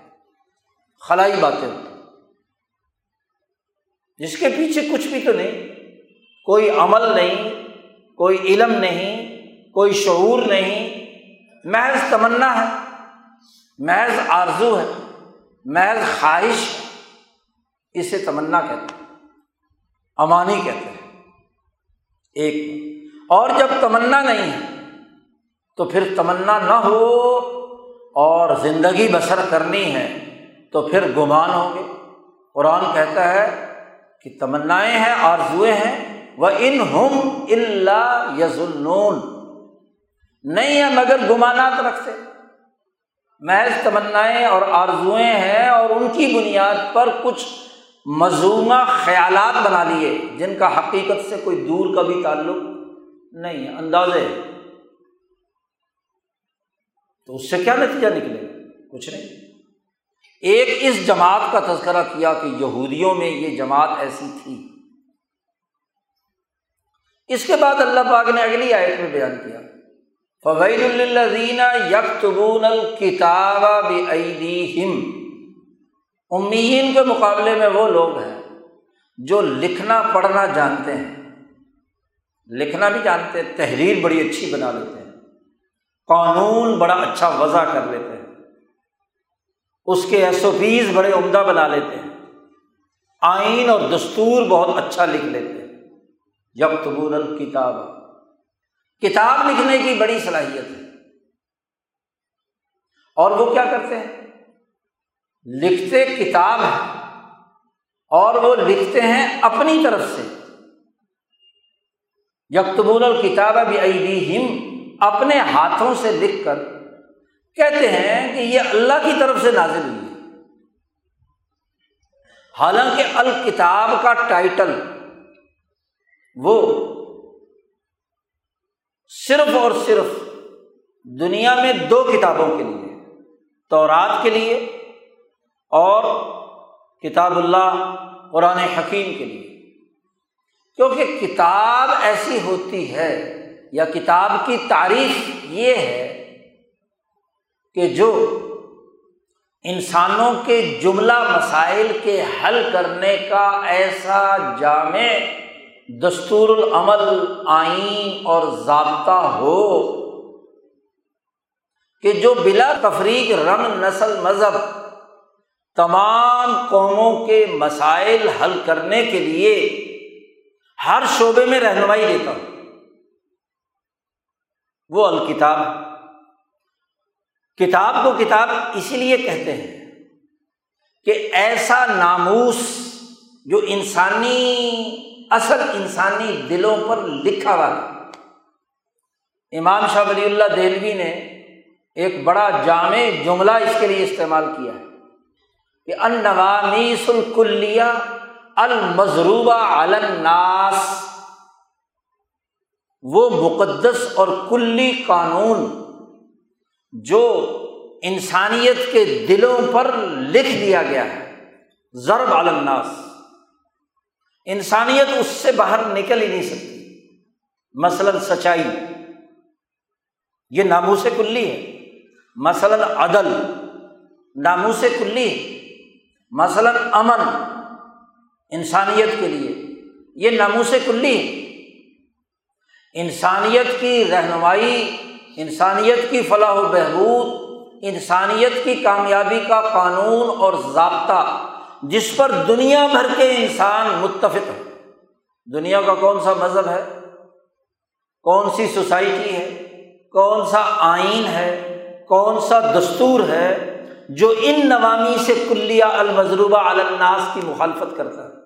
خلائی باتیں ہوتی ہیں، جس کے پیچھے کچھ بھی تو نہیں، کوئی عمل نہیں، کوئی علم نہیں، کوئی شعور نہیں، محض تمنا ہے، محض آرزو ہے، محض خواہش، اسے تمنا کہتے ہیں، امانی کہتے ہیں ایک۔ اور جب تمنا نہیں ہے تو پھر تمنا نہ ہو اور زندگی بسر کرنی ہے تو پھر گمان ہوں گے۔ قرآن کہتا ہے کہ تمنائیں ہیں، آرزوئیں ہیں، وَإِنْ هُمْ إِلَّا يَظُنُّونَ، نہیں ہے مگر گمانات رکھتے، محض تمنائیں اور آرزوئیں ہیں، اور ان کی بنیاد پر کچھ مذمومہ خیالات بنا لیے جن کا حقیقت سے کوئی دور کا بھی تعلق نہیں ہے، اندازے، تو اس سے کیا نتیجہ نکلے؟ کچھ نہیں۔ ایک اس جماعت کا تذکرہ کیا کہ یہودیوں میں یہ جماعت ایسی تھی، اس کے بعد اللہ پاک نے اگلی آیت میں بیان کیا فَوَيْلٌ لِّلَّذِينَ يَكْتُبُونَ الْكِتَابَ بِأَيْدِيهِمْ، امیین کے مقابلے میں وہ لوگ ہیں جو لکھنا پڑھنا جانتے ہیں، لکھنا بھی جانتے ہیں، تحریر بڑی اچھی بنا لیتے ہیں، قانون بڑا اچھا وضع کر لیتے ہیں، اس کے ایس او پیز بڑے عمدہ بنا لیتے ہیں، آئین اور دستور بہت اچھا لکھ لیتے ہیں، یکتبون الکتاب، کتاب لکھنے کی بڑی صلاحیت ہے، اور وہ کیا کرتے ہیں؟ لکھتے کتاب ہے، اور وہ لکھتے ہیں اپنی طرف سے، یکتبون الکتاب بایدیہم، اپنے ہاتھوں سے لکھ کر کہتے ہیں کہ یہ اللہ کی طرف سے نازل ہوئی، حالانکہ الکتاب کا ٹائٹل وہ صرف اور صرف دنیا میں دو کتابوں کے لیے، تورات کے لیے اور کتاب اللہ قرآن حکیم کے لیے، کیونکہ کتاب ایسی ہوتی ہے یا کتاب کی تعریف یہ ہے کہ جو انسانوں کے جملہ مسائل کے حل کرنے کا ایسا جامع دستور العمل، آئین اور ضابطہ ہو کہ جو بلا تفریق رنگ، نسل، مذہب، تمام قوموں کے مسائل حل کرنے کے لیے ہر شعبے میں رہنمائی دیتا ہو، وہ الکتاب۔ کتاب کو کتاب اسی لیے کہتے ہیں کہ ایسا ناموس جو انسانی اصل انسانی دلوں پر لکھا ہوا ہے۔ امام شاہ ولی اللہ دہلویؒ نے ایک بڑا جامع جملہ اس کے لیے استعمال کیا ہے کہ النوامیس الکلیہ المضروبہ علی الناس، وہ مقدس اور کلی قانون جو انسانیت کے دلوں پر لکھ دیا گیا ہے، ضرب علی الناس، انسانیت اس سے باہر نکل ہی نہیں سکتی۔ مثلاً سچائی، یہ ناموس کلی ہے۔ مثلاً عدل، ناموس کلی ہے۔ مثلاً امن، انسانیت کے لیے یہ ناموس کلی ہے۔ انسانیت کی رہنمائی، انسانیت کی فلاح و بہبود، انسانیت کی کامیابی کا قانون اور ضابطہ جس پر دنیا بھر کے انسان متفق ہیں۔ دنیا کا کون سا مذہب ہے، کون سی سوسائٹی ہے، کون سا آئین ہے، کون سا دستور ہے جو ان نوامی سے کلیہ المضروبہ علی الناس کی مخالفت کرتا ہے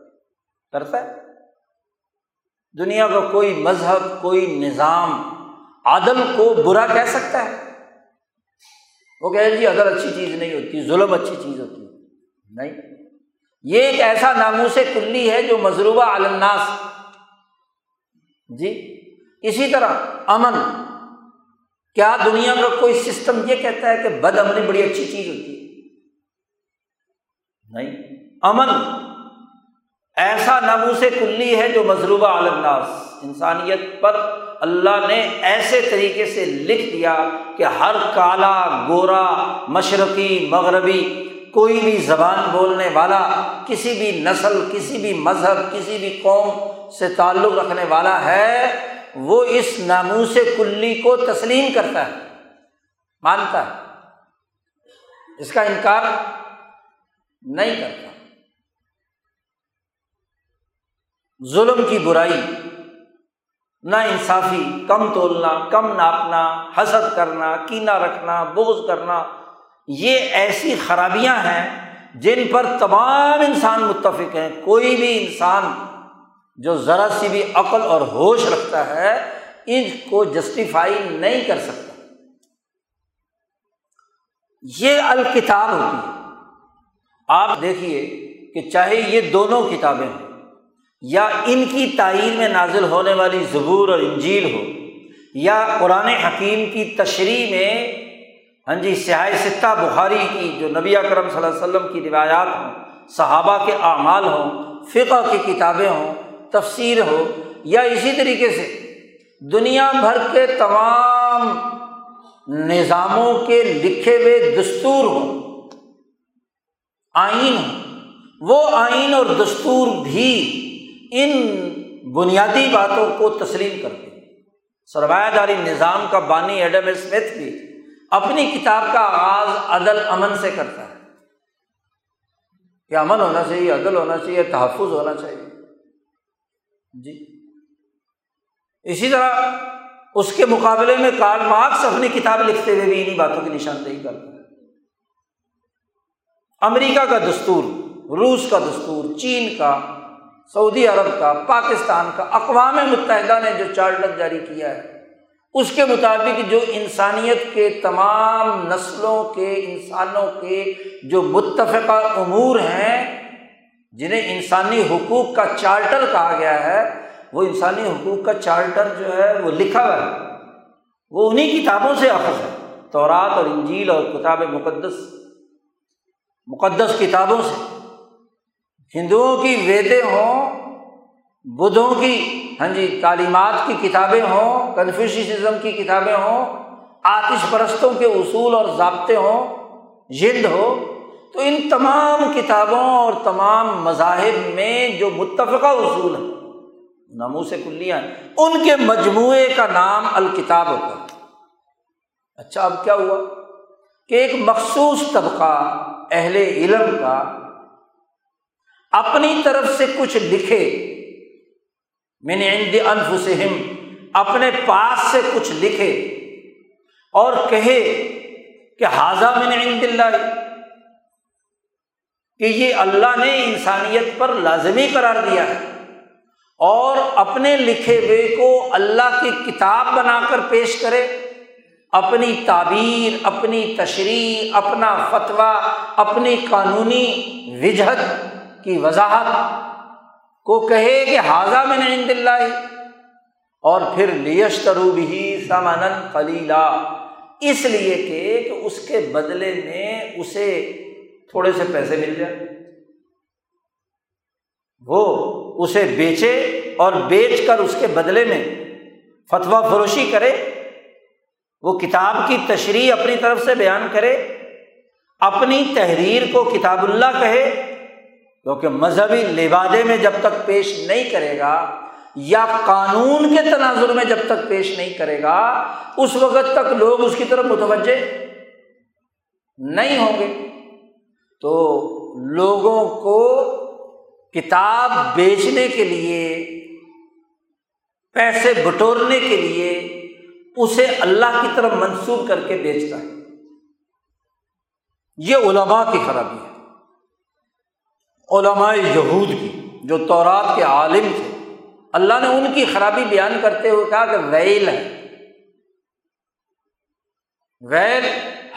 کرتا ہے دنیا کا کوئی مذہب، کوئی نظام عدل کو برا کہہ سکتا ہے؟ وہ کہے جی عدل اچھی چیز نہیں ہوتی، ظلم اچھی چیز ہوتی ہے؟ نہیں، یہ ایک ایسا ناموس کلی ہے جو مضروبہ علی الناس۔ جی اسی طرح امن، کیا دنیا کا کوئی سسٹم یہ کہتا ہے کہ بد امنی بڑی اچھی چیز ہوتی ہے؟ نہیں، امن ایسا ناموس کلی ہے جو مضروبہ علی الناس، انسانیت پر اللہ نے ایسے طریقے سے لکھ دیا کہ ہر کالا، گورا، مشرقی، مغربی، کوئی بھی زبان بولنے والا، کسی بھی نسل، کسی بھی مذہب، کسی بھی قوم سے تعلق رکھنے والا ہے، وہ اس ناموس کلی کو تسلیم کرتا ہے، مانتا ہے، اس کا انکار نہیں کرتا۔ ظلم کی برائی، نا انصافی، کم تولنا، کم ناپنا، حسد کرنا، کینہ رکھنا، بغض کرنا، یہ ایسی خرابیاں ہیں جن پر تمام انسان متفق ہیں۔ کوئی بھی انسان جو ذرا سی بھی عقل اور ہوش رکھتا ہے ان کو جسٹیفائی نہیں کر سکتا۔ یہ الکتاب ہوتی ہے۔ آپ دیکھیے کہ چاہے یہ دونوں کتابیں ہوں یا ان کی تائید میں نازل ہونے والی زبور اور انجیل ہو یا قرآن حکیم کی تشریح میں ہاں جی صحائح ستہ بخاری کی جو نبی اکرم صلی اللہ علیہ وسلم کی روایات ہوں، صحابہ کے اعمال ہوں، فقہ کی کتابیں ہوں، تفسیر ہو، یا اسی طریقے سے دنیا بھر کے تمام نظاموں کے لکھے ہوئے دستور ہوں، آئین ہوں، وہ آئین اور دستور بھی ان بنیادی باتوں کو تسلیم کرتے ہیں۔ سرمایہ داری نظام کا بانی ایڈم اسمتھ بھی اپنی کتاب کا آغاز عدل، امن سے کرتا ہے کہ امن ہونا چاہیے، عدل ہونا چاہیے، تحفظ ہونا چاہیے۔ جی اسی طرح اس کے مقابلے میں کارل مارکس اپنی کتاب لکھتے ہوئے بھی انہیں باتوں کی نشاندہی کرتا ہے۔ امریکہ کا دستور، روس کا دستور، چین کا، سعودی عرب کا، پاکستان کا، اقوام متحدہ نے جو چارٹر جاری کیا ہے اس کے مطابق جو انسانیت کے تمام نسلوں کے انسانوں کے جو متفقہ امور ہیں جنہیں انسانی حقوق کا چارٹر کہا گیا ہے، وہ انسانی حقوق کا چارٹر جو ہے وہ لکھا ہوا ہے، وہ انہی کتابوں سے اخذ ہے، تورات اور انجیل اور کتاب مقدس، مقدس کتابوں سے، ہندوؤں کی ویدیں ہوں، بدھوں کی ہاں جی تعلیمات کی کتابیں ہوں، کنفیوشزم کی کتابیں ہوں، آتش پرستوں کے اصول اور ضابطے ہوں، جلد ہو، تو ان تمام کتابوں اور تمام مذاہب میں جو متفقہ اصول ہیں، ناموس کلیہ ہیں، ان کے مجموعے کا نام الکتاب ہوتا ہے۔ اچھا، اب کیا ہوا کہ ایک مخصوص طبقہ اہل علم کا اپنی طرف سے کچھ لکھے، من عند انفسہم، اپنے پاس سے کچھ لکھے اور کہے کہ ھذا من عند اللہ، کہ یہ اللہ نے انسانیت پر لازمی قرار دیا ہے، اور اپنے لکھے ہوئے کو اللہ کی کتاب بنا کر پیش کرے، اپنی تعبیر، اپنی تشریح، اپنا فتویٰ، اپنی قانونی وجہت کی وضاحت کو کہے کہ ھذا من عند اللہ، اور پھر لیشتروا بہ ثمنا قلیلا، اس لیے کہ اس کے بدلے میں اسے تھوڑے سے پیسے مل جائے، وہ اسے بیچے اور بیچ کر اس کے بدلے میں فتویٰ فروشی کرے، وہ کتاب کی تشریح اپنی طرف سے بیان کرے، اپنی تحریر کو کتاب اللہ کہے، کیونکہ مذہبی لبادے میں جب تک پیش نہیں کرے گا یا قانون کے تناظر میں جب تک پیش نہیں کرے گا، اس وقت تک لوگ اس کی طرف متوجہ نہیں ہوں گے۔ تو لوگوں کو کتاب بیچنے کے لیے، پیسے بٹورنے کے لیے اسے اللہ کی طرف منسوب کر کے بیچتا ہے۔ یہ علماء کی خرابی ہے، علماء یہود کی، جو تورات کے عالم تھے، اللہ نے ان کی خرابی بیان کرتے ہوئے کہا کہ ویل ہے، ویل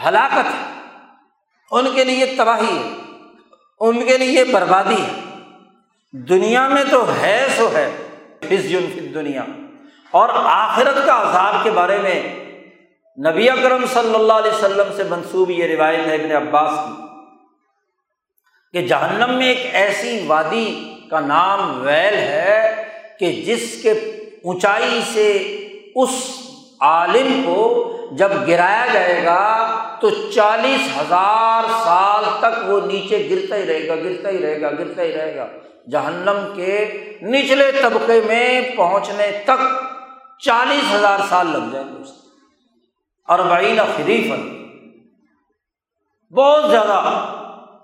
ہلاکت ہے، ان کے لیے تباہی ہے، ان کے لیے بربادی ہے، دنیا میں تو ہے سو ہے، خزی فی الدنیا، اور آخرت کا عذاب کے بارے میں نبی اکرم صلی اللہ علیہ وسلم سے منسوب یہ روایت ہے ابن عباس کی کہ جہنم میں ایک ایسی وادی کا نام ویل ہے کہ جس کے اونچائی سے اس عالم کو جب گرایا جائے گا تو چالیس ہزار سال تک وہ نیچے گرتا ہی رہے گا، گرتا ہی رہے گا، گرتا ہی رہے گا۔ جہنم کے نچلے طبقے میں پہنچنے تک چالیس ہزار سال لگ جائیں گے، اربعین خریفاً، بہت زیادہ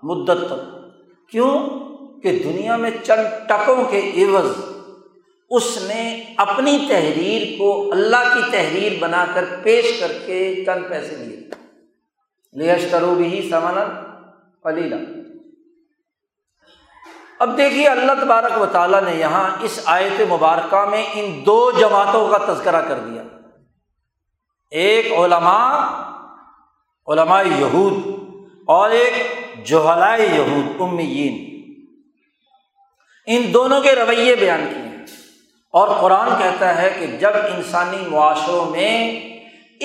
مدت تک، کیوں کہ دنیا میں چند ٹکوں کے عوض اس نے اپنی تحریر کو اللہ کی تحریر بنا کر پیش کر کے چند پیسے لیے، لیشتروا بہ ثمنا قلیلا۔ اب دیکھیے اللہ تبارک و تعالیٰ نے یہاں اس آیت مبارکہ میں ان دو جماعتوں کا تذکرہ کر دیا، ایک علماء، علماء یہود، اور ایک جہلائے یہود، امیین۔ ان دونوں کے رویے بیان کیے، اور قرآن کہتا ہے کہ جب انسانی معاشروں میں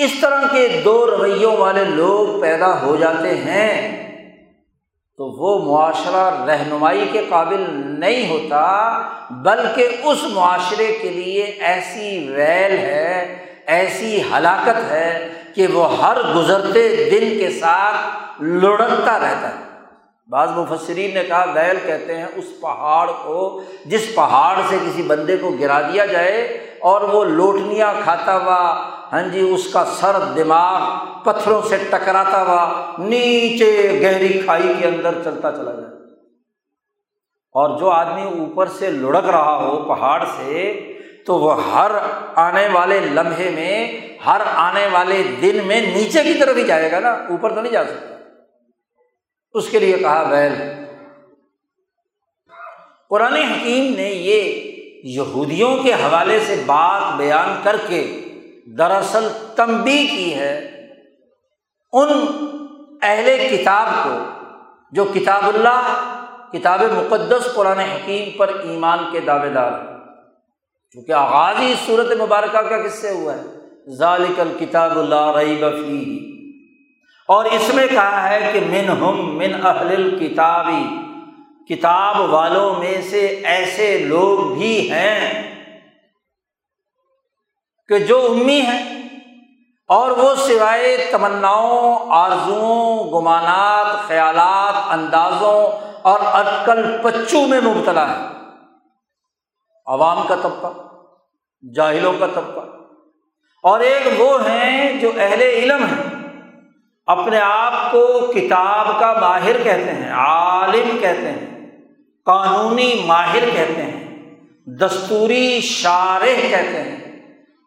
اس طرح کے دو رویوں والے لوگ پیدا ہو جاتے ہیں تو وہ معاشرہ رہنمائی کے قابل نہیں ہوتا، بلکہ اس معاشرے کے لیے ایسی ویل ہے، ایسی ہلاکت ہے کہ وہ ہر گزرتے دن کے ساتھ لڑھکتا رہتا ہے۔ بعض مفسرین نے کہا ویل کہتے ہیں اس پہاڑ کو جس پہاڑ سے کسی بندے کو گرا دیا جائے اور وہ لوٹنیاں کھاتا ہوا، ہاں جی، اس کا سر، دماغ پتھروں سے ٹکراتا ہوا نیچے گہری کھائی کے اندر چلتا چلا جائے، اور جو آدمی اوپر سے لڑک رہا ہو پہاڑ سے تو وہ ہر آنے والے لمحے میں، ہر آنے والے دن میں نیچے کی طرف ہی جائے گا نا، اوپر تو نہیں جا سکتا۔ اس کے لیے کہا ویل۔ قرآن حکیم نے یہ یہودیوں کے حوالے سے بات بیان کر کے دراصل تنبیہ کی ہے ان اہل کتاب کو جو کتاب اللہ، کتاب مقدس، قرآن حکیم پر ایمان کے دعوے دار، کیونکہ آغاز ہی اس صورت مبارکہ کا کس سے ہوا ہے؟ ذالک الکتاب لا ریب فیہ، اور اس میں کہا ہے کہ منہم من اہل الکتاب، کتاب والوں میں سے ایسے لوگ بھی ہیں کہ جو امی ہیں، اور وہ سوائے تمناؤں، آرزوؤں، گمانات، خیالات، اندازوں اور اٹکل پچو میں مبتلا ہے۔ عوام کا طبقہ، جاہلوں کا طبقہ، اور ایک وہ ہیں جو اہل علم ہیں، اپنے آپ کو کتاب کا ماہر کہتے ہیں، عالم کہتے ہیں، قانونی ماہر کہتے ہیں، دستوری شارح کہتے ہیں،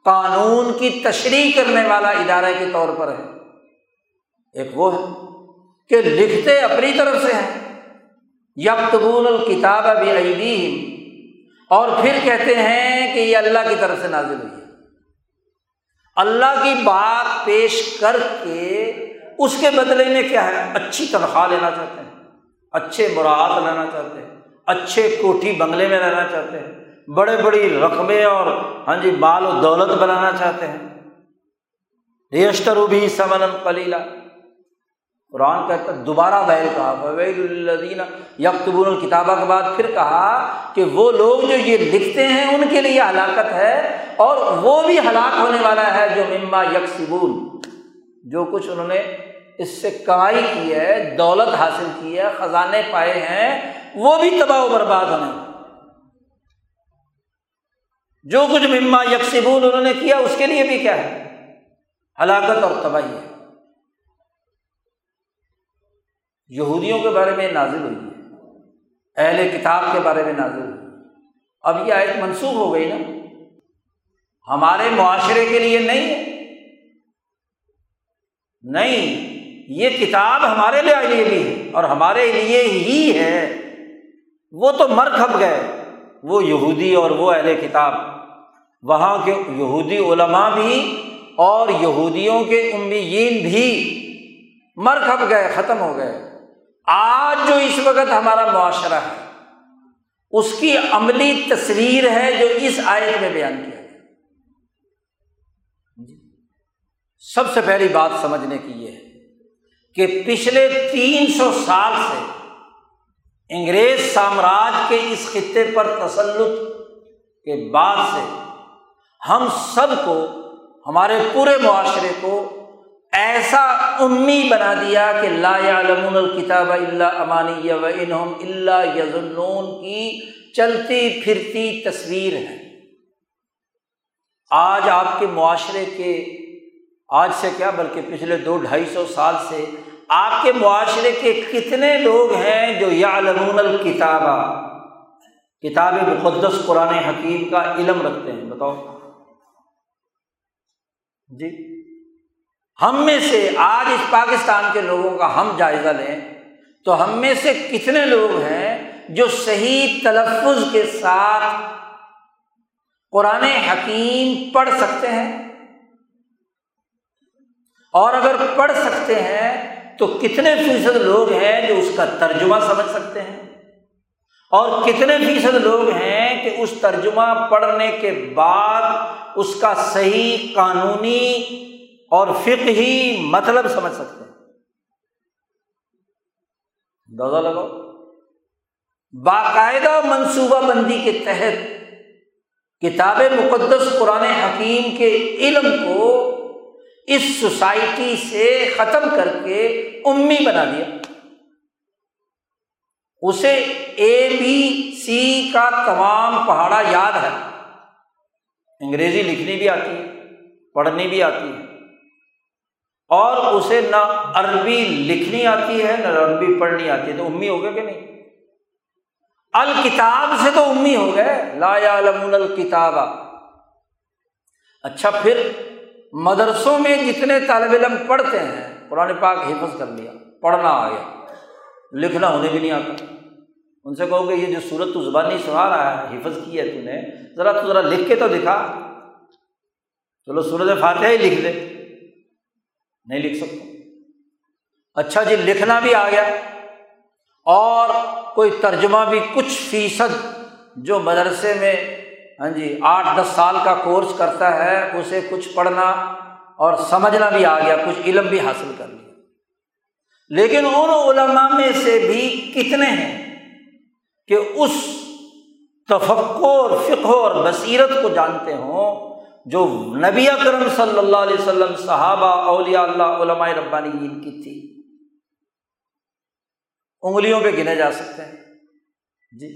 قانون کی تشریح کرنے والا ادارہ کے طور پر ہے۔ ایک وہ ہے کہ لکھتے اپنی طرف سے ہیں، یکتبون الکتاب بایدیہم، اور پھر کہتے ہیں کہ یہ اللہ کی طرف سے نازل ہوئی ہے۔ اللہ کی بات پیش کر کے اس کے بدلے میں کیا ہے؟ اچھی تنخواہ لینا چاہتے ہیں، اچھے مراعات لینا چاہتے ہیں، اچھے کوٹھی بنگلے میں رہنا چاہتے ہیں، بڑے بڑی رقمیں اور ہاں جی مال و دولت بنانا چاہتے ہیں۔ یشتروا بہ ثمنا قلیلا، قرآن کہتا دوبارہ ویل کہا، فویل للذین یکتبون الکتاب کے بعد پھر کہا کہ وہ لوگ جو یہ لکھتے ہیں ان کے لیے ہلاکت ہے، اور وہ بھی ہلاک ہونے والا ہے جو مما یکسبون، جو کچھ انہوں نے اس سے کمائی کی ہے، دولت حاصل کی ہے، خزانے پائے ہیں، وہ بھی تباہ و برباد ہونے ہیں۔ جو کچھ مما یکسبون انہوں نے کیا اس کے لیے بھی کیا ہے؟ ہلاکت اور تباہی ہے۔ یہودیوں کے بارے میں نازل ہوئی ہے، اہل کتاب کے بارے میں نازل ہوئی، اب یہ آیت منسوخ ہو گئی نا، ہمارے معاشرے کے لیے نہیں ہے، نہیں، یہ کتاب ہمارے لیے بھی ہے اور ہمارے لیے ہی ہے۔ وہ تو مر کھپ گئے، وہ یہودی اور وہ اہل کتاب، وہاں کے یہودی علماء بھی اور یہودیوں کے امیین بھی مر کھپ گئے، ختم ہو گئے۔ آج جو اس وقت ہمارا معاشرہ ہے اس کی عملی تصویر ہے جو اس آیت میں بیان کیا گیا۔ سب سے پہلی بات سمجھنے کی یہ ہے کہ پچھلے تین سو سال سے انگریز سامراج کے اس خطے پر تسلط کے بعد سے ہم سب کو، ہمارے پورے معاشرے کو ایسا امی بنا دیا کہ لا یعلمون الکتاب الا امانی و انہم الا یظنون کی چلتی پھرتی تصویر ہے۔ آج آپ کے معاشرے کے، آج سے کیا بلکہ پچھلے دو ڈھائی سو سال سے آپ کے معاشرے کے کتنے لوگ ہیں جو یعلمون الکتاب، کتاب مقدس قرآن حکیم کا علم رکھتے ہیں؟ بتاؤ جی، ہم میں سے آج اس پاکستان کے لوگوں کا ہم جائزہ لیں تو ہم میں سے کتنے لوگ ہیں جو صحیح تلفظ کے ساتھ قرآن حکیم پڑھ سکتے ہیں؟ اور اگر پڑھ سکتے ہیں تو کتنے فیصد لوگ ہیں جو اس کا ترجمہ سمجھ سکتے ہیں؟ اور کتنے فیصد لوگ ہیں کہ اس ترجمہ پڑھنے کے بعد اس کا صحیح قانونی اور فقہی مطلب سمجھ سکتے ہیں؟ اندازہ لگاؤ، باقاعدہ منصوبہ بندی کے تحت کتاب مقدس قرآن حکیم کے علم کو اس سوسائٹی سے ختم کر کے امی بنا دیا، اسے اے بی سی کا تمام پہاڑا یاد ہے، انگریزی لکھنی بھی آتی ہے، پڑھنی بھی آتی ہے، اور اسے نہ عربی لکھنی آتی ہے نہ عربی پڑھنی آتی ہے، تو امی ہو گئے کہ نہیں؟ الکتاب سے تو امی ہو گئے، لا یعلمون الکتاب۔ اچھا، پھر مدرسوں میں جتنے طالب علم پڑھتے ہیں، قرآن پاک حفظ کر لیا، پڑھنا آ گیا، لکھنا ہونے بھی نہیں آتا، ان سے کہو کہ یہ جو صورت تو زبانی سنا رہا ہے، حفظ کی ہے تو نے، ذرا تو ذرا لکھ کے تو دکھا، چلو سورۃ فاتحہ ہی لکھ لے، نہیں لکھ سکتا۔ اچھا جی، لکھنا بھی آ گیا اور کوئی ترجمہ بھی کچھ فیصد جو مدرسے میں ہاں جی آٹھ دس سال کا کورس کرتا ہے اسے کچھ پڑھنا اور سمجھنا بھی آ گیا، کچھ علم بھی حاصل کر لیا، لیکن ان علماء میں سے بھی کتنے ہیں کہ اس تفقہ اور فقہ اور بصیرت کو جانتے ہوں جو نبی اکرم صلی اللہ علیہ وسلم، صحابہ، اولیاء اللہ، علماء ربانیین کی تھی، انگلیوں پہ گنے جا سکتے ہیں جی،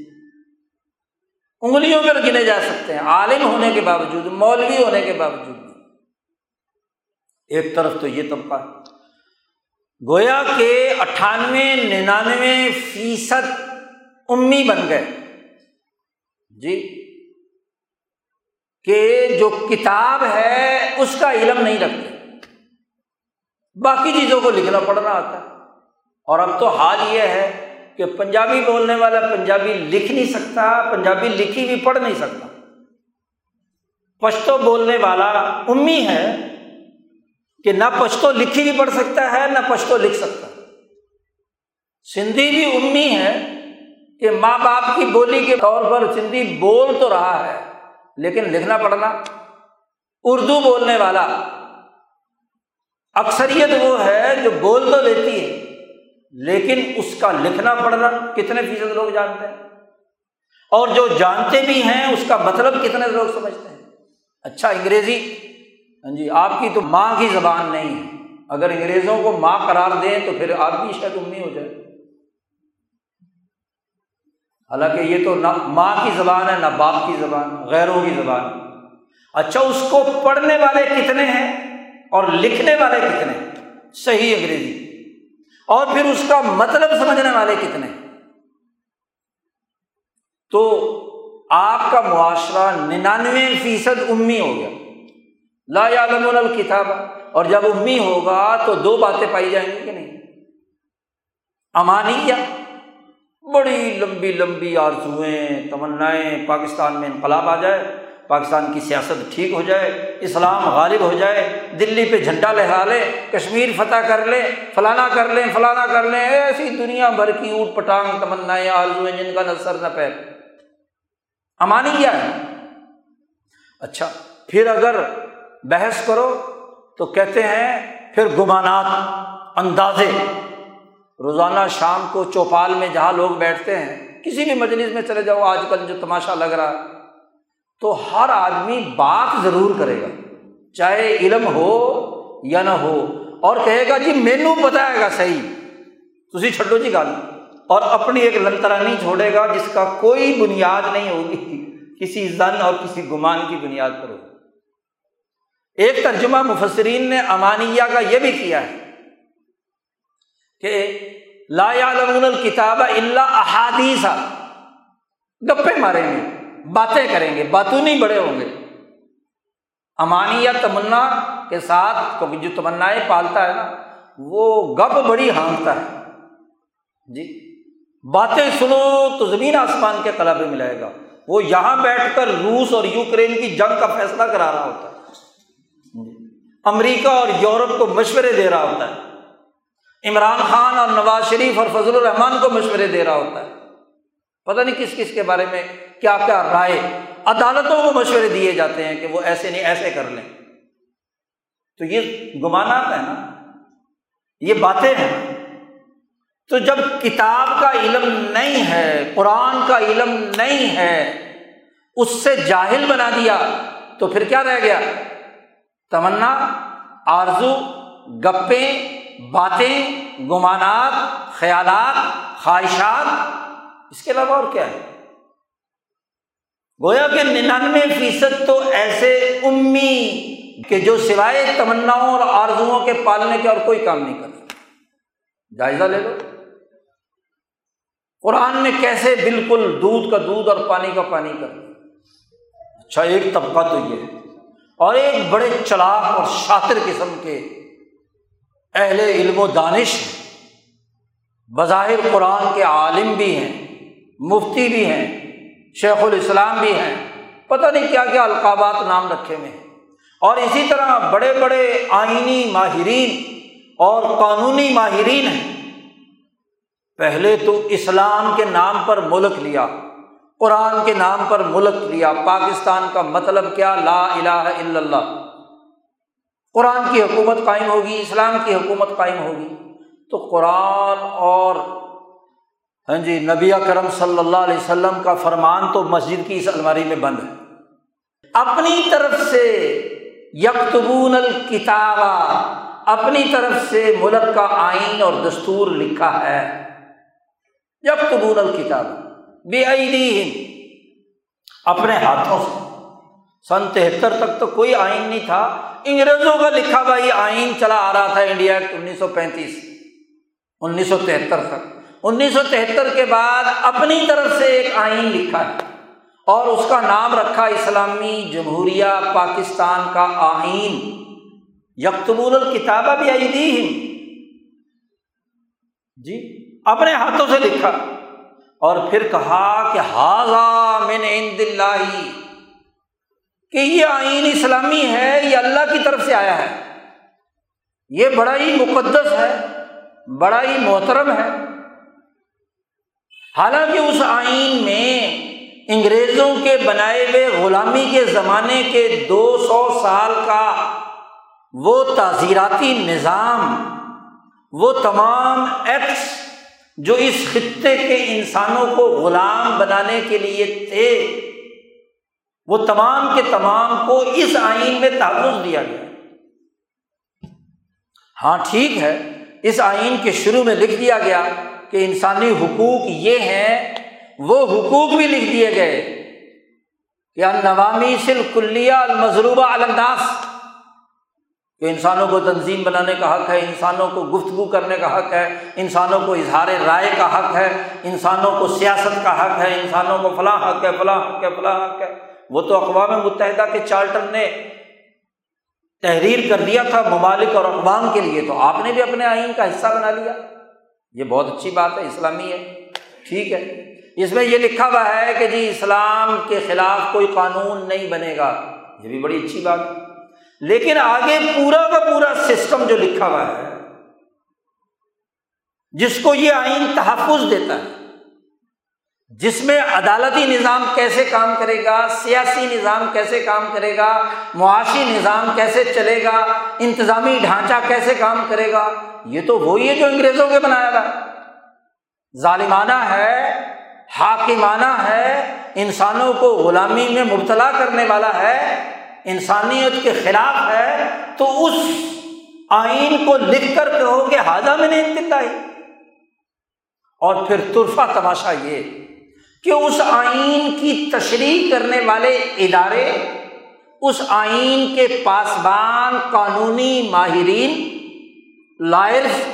انگلیوں پر گنے جا سکتے ہیں، عالم ہونے کے باوجود، مولوی ہونے کے باوجود بھی۔ ایک طرف تو یہ طبقہ ہے، گویا کہ اٹھانوے ننانوے فیصد امی بن گئے جی، کہ جو کتاب ہے اس کا علم نہیں رکھتے، باقی چیزوں کو لکھنا پڑھنا آتا ہے، اور اب تو حال یہ ہے کہ پنجابی بولنے والا پنجابی لکھ نہیں سکتا، پنجابی لکھی بھی پڑھ نہیں سکتا، پشتو بولنے والا امی ہے کہ نہ پشتو لکھی بھی پڑھ سکتا ہے نہ پشتو لکھ سکتا، سندھی بھی امی ہے کہ ماں باپ کی بولی کے طور پر سندھی بول تو رہا ہے لیکن لکھنا پڑھنا، اردو بولنے والا اکثریت وہ ہے جو بول تو لیتی ہے لیکن اس کا لکھنا پڑھنا کتنے فیصد لوگ جانتے ہیں، اور جو جانتے بھی ہیں اس کا مطلب کتنے لوگ سمجھتے ہیں۔ اچھا انگریزی، ہاں جی آپ کی تو ماں کی زبان نہیں ہے، اگر انگریزوں کو ماں قرار دیں تو پھر آپ بھی شاید امی ہو جائے، حالانکہ یہ تو نہ ماں کی زبان ہے نہ باپ کی زبان، غیروں کی زبان۔ اچھا اس کو پڑھنے والے کتنے ہیں اور لکھنے والے کتنے ہیں صحیح انگریزی، اور پھر اس کا مطلب سمجھنے والے کتنے؟ تو آپ کا معاشرہ ننانوے فیصد امی ہو گیا، لا یعلمون الکتاب۔ اور جب امی ہوگا تو دو باتیں پائی جائیں گی کہ نہیں، امانیہ، بڑی لمبی لمبی آرزوئیں، تمنائیں، پاکستان میں انقلاب آ جائے، پاکستان کی سیاست ٹھیک ہو جائے، اسلام غالب ہو جائے، دلی پہ جھنڈا لہرا لے، کشمیر فتح کر لے، فلانا کر لیں فلانا کر لیں، ایسی دنیا بھر کی اوٹ پٹانگ تمنائیں، آرزوئیں جن کا نہ سر نہ پیر۔ امانی کیا ہے؟ اچھا پھر اگر بحث کرو تو کہتے ہیں پھر گمانات، اندازے۔ روزانہ شام کو چوپال میں جہاں لوگ بیٹھتے ہیں، کسی بھی مجلس میں چلے جاؤ، آج کل جو تماشا لگ رہا ہے، تو ہر آدمی بات ضرور کرے گا چاہے علم ہو یا نہ ہو، اور کہے گا جی مینو پتا ہے گا صحیح، تسی چھڈو جی گل، اور اپنی ایک لنترانی چھوڑے گا جس کا کوئی بنیاد نہیں ہوگی، کسی ظن اور کسی گمان کی بنیاد پر ہوگی۔ ایک ترجمہ مفسرین نے امانیہ کا یہ بھی کیا ہے کہ لا یعلمون الکتاب الا احادیث، گپے ماریں گے، باتیں کریں گے، باتونی بڑے ہوں گے۔ امانیہ تمنا کے ساتھ جو تمنائیں پالتا ہے نا، وہ گپ بڑی ہانکتا ہے جی، باتیں سنو تو زمین آسمان کے قلبے ملائے گا۔ وہ یہاں بیٹھ کر روس اور یوکرین کی جنگ کا فیصلہ کرا رہا ہوتا ہے، امریکہ اور یورپ کو مشورے دے رہا ہوتا ہے، عمران خان اور نواز شریف اور فضل الرحمان کو مشورے دے رہا ہوتا ہے، پتہ نہیں کس کس کے بارے میں کیا کیا رائے، عدالتوں کو مشورے دیے جاتے ہیں کہ وہ ایسے نہیں ایسے کر لیں۔ تو یہ گمانات ہیں نا، یہ باتیں ہیں۔ تو جب کتاب کا علم نہیں ہے، قرآن کا علم نہیں ہے، اس سے جاہل بنا دیا تو پھر کیا رہ گیا؟ تمنا، آرزو، گپیں، باتیں، گمانات، خیالات، خواہشات، اس کے علاوہ اور کیا ہے؟ گویا کہ ننانوے فیصد تو ایسے امی کہ جو سوائے تمناؤں اور آرزوؤں کے پالنے کے اور کوئی کام نہیں کرتے۔ جائزہ لے لو قرآن نے کیسے بالکل دودھ کا دودھ اور پانی کا پانی کر دیا۔ اچھا ایک طبقہ تو یہ ہے، اور ایک بڑے چلاک اور شاطر قسم کے اہل علم و دانش ہیں، بظاہر قرآن کے عالم بھی ہیں، مفتی بھی ہیں، شیخ الاسلام بھی ہیں، پتہ نہیں کیا کیا القابات نام رکھے میں ہیں، اور اسی طرح بڑے بڑے آئینی ماہرین اور قانونی ماہرین ہیں۔ پہلے تو اسلام کے نام پر ملک لیا، قرآن کے نام پر ملک لیا۔ پاکستان کا مطلب کیا؟ لا الہ الا اللہ۔ قرآن کی حکومت قائم ہوگی، اسلام کی حکومت قائم ہوگی، تو قرآن اور ہاں جی نبی اکرم صلی اللہ علیہ وسلم کا فرمان تو مسجد کی اس الماری میں بند ہے۔ اپنی طرف سے یکتبون الکتاب، اپنی طرف سے ملک کا آئین اور دستور لکھا ہے۔ یکتبون الکتاب بِأَیدِیہِم، اپنے ہاتھوں سے۔ سن تہتر تک تو کوئی آئین نہیں تھا، انگریزوں کا لکھا ہوا یہ آئین چلا آ رہا تھا، انڈیا ایکٹ انیس سو پینتیس انیس سو تہتر تک۔ انیس سو تہتر کے بعد اپنی طرف سے ایک آئین لکھا ہے اور اس کا نام رکھا اسلامی جمہوریہ پاکستان کا آئین۔ یکتبون الکتاب بِأَیدِیہِم، جی اپنے ہاتھوں سے لکھا، اور پھر کہا کہ ھذا من عند اللہ، کہ یہ آئین اسلامی ہے، یہ اللہ کی طرف سے آیا ہے، یہ بڑا ہی مقدس ہے، بڑا ہی محترم ہے۔ حالانکہ اس آئین میں انگریزوں کے بنائے ہوئے غلامی کے زمانے کے دو سو سال کا وہ تعزیراتی نظام، وہ تمام ایکٹس جو اس خطے کے انسانوں کو غلام بنانے کے لیے تھے، وہ تمام کے تمام کو اس آئین میں تحفظ دیا گیا۔ ہاں ٹھیک ہے، اس آئین کے شروع میں لکھ دیا گیا کہ انسانی حقوق یہ ہیں، وہ حقوق بھی لکھ دیے گئے کہ النوامیس الکلیہ المضروبہ علی الناس، کہ انسانوں کو تنظیم بنانے کا حق ہے، انسانوں کو گفتگو کرنے کا حق ہے، انسانوں کو اظہار رائے کا حق ہے، انسانوں کو سیاست کا حق ہے، انسانوں کو فلاں حق ہے، فلاں حق ہے، فلاں حق ہے۔ وہ تو اقوام متحدہ کے چارٹر نے تحریر کر دیا تھا ممالک اور اقوام کے لیے، تو آپ نے بھی اپنے آئین کا حصہ بنا لیا، یہ بہت اچھی بات ہے، اسلامی ہے، ٹھیک ہے۔ اس میں یہ لکھا ہوا ہے کہ جی اسلام کے خلاف کوئی قانون نہیں بنے گا، یہ بھی بڑی اچھی بات ہے۔ لیکن آگے پورا کا پورا سسٹم جو لکھا ہوا ہے، جس کو یہ آئین تحفظ دیتا ہے، جس میں عدالتی نظام کیسے کام کرے گا، سیاسی نظام کیسے کام کرے گا، معاشی نظام کیسے چلے گا، انتظامی ڈھانچہ کیسے کام کرے گا، یہ تو وہی ہے جو انگریزوں کے بنایا ہوا ہے، ظالمانہ ہے، حاکمانہ ہے، انسانوں کو غلامی میں مبتلا کرنے والا ہے، انسانیت کے خلاف ہے، تو اس آئین کو لکھ کر کہو کہ ھذا من عند اللہ۔ اور پھر طرفہ تماشا یہ کہ اس آئین کی تشریح کرنے والے ادارے، اس آئین کے پاسبان قانونی ماہرین، لائرز،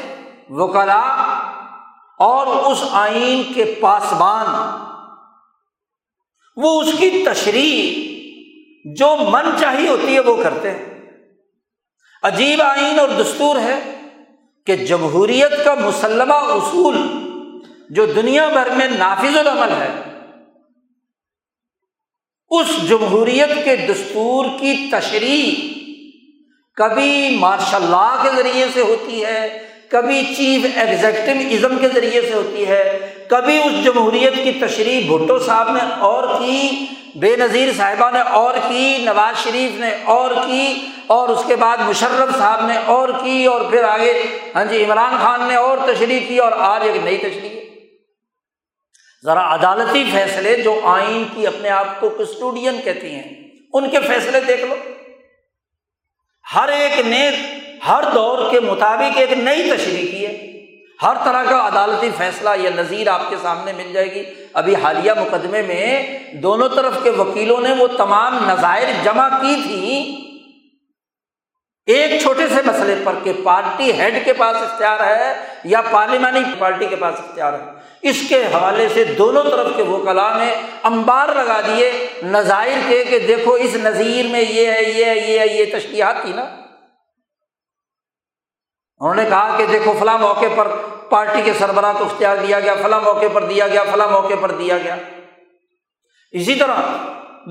وکلاء، اور اس آئین کے پاسبان وہ اس کی تشریح جو من چاہی ہوتی ہے وہ کرتے ہیں۔ عجیب آئین اور دستور ہے کہ جمہوریت کا مسلمہ اصول جو دنیا بھر میں نافذ العمل ہے، اس جمہوریت کے دستور کی تشریح کبھی مارشل لا کے ذریعے سے ہوتی ہے، کبھی چیف ایگزیکٹو ازم کے ذریعے سے ہوتی ہے، کبھی اس جمہوریت کی تشریح بھٹو صاحب نے اور کی، بے نظیر صاحبہ نے اور کی، نواز شریف نے اور کی، اور اس کے بعد مشرف صاحب نے اور کی، اور پھر آگے ہاں جی عمران خان نے اور تشریح کی، اور آج ایک نئی تشریح۔ ذرا عدالتی فیصلے جو آئین کی اپنے آپ کو کسٹوڈین کہتی ہیں، ان کے فیصلے دیکھ لو، ہر ایک نے ہر دور کے مطابق ایک نئی تشریح کی ہے، ہر طرح کا عدالتی فیصلہ یا نظیر آپ کے سامنے مل جائے گی۔ ابھی حالیہ مقدمے میں دونوں طرف کے وکیلوں نے وہ تمام نظائر جمع کی تھی ایک چھوٹے سے مسئلے پر کہ پارٹی ہیڈ کے پاس اختیار ہے یا پارلیمانی پارٹی کے پاس اختیار ہے، اس کے حوالے سے دونوں طرف کے وکلاء نے انبار لگا دیے نظائر کے کہ دیکھو اس نظیر میں یہ ہے، یہ ہے، یہ ہے، یہ تشریحات تھی نا۔ انہوں نے کہا کہ دیکھو فلاں موقع پر پارٹی کے سربراہ کو اختیار دیا گیا، فلاں موقع پر دیا گیا، فلاں موقع پر دیا گیا۔ اسی طرح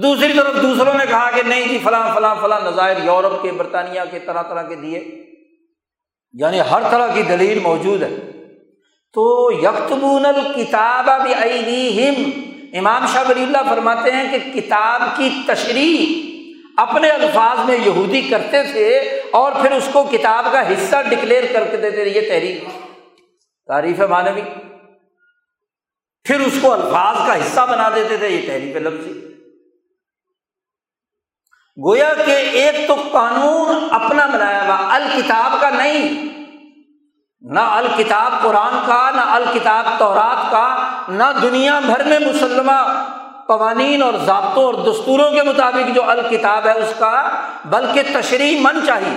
دوسری طرف دوسروں نے کہا کہ نہیں جی فلاں فلاں فلاں نظائر یورپ کے، برطانیہ کے، طرح طرح کے دیے، یعنی ہر طرح کی دلیل موجود ہے۔ تو یکتبون الکتاب بأیدیہم، امام شاہ ولی اللہ فرماتے ہیں کہ کتاب کی تشریح اپنے الفاظ میں یہودی کرتے تھے اور پھر اس کو کتاب کا حصہ ڈکلیئر کر کے دیتے تھے، یہ تحریر تعریف معنوی، پھر اس کو الفاظ کا حصہ بنا دیتے تھے، یہ تحریف لفظی۔ گویا کہ ایک تو قانون اپنا بنایا ہوا الکتاب کا نہیں، نہ الکتاب قرآن کا، نہ الکتاب تورات کا، نہ دنیا بھر میں مسلمہ قوانین اور ضابطوں اور دستوروں کے مطابق جو الکتاب ہے اس کا، بلکہ تشریح من چاہیے۔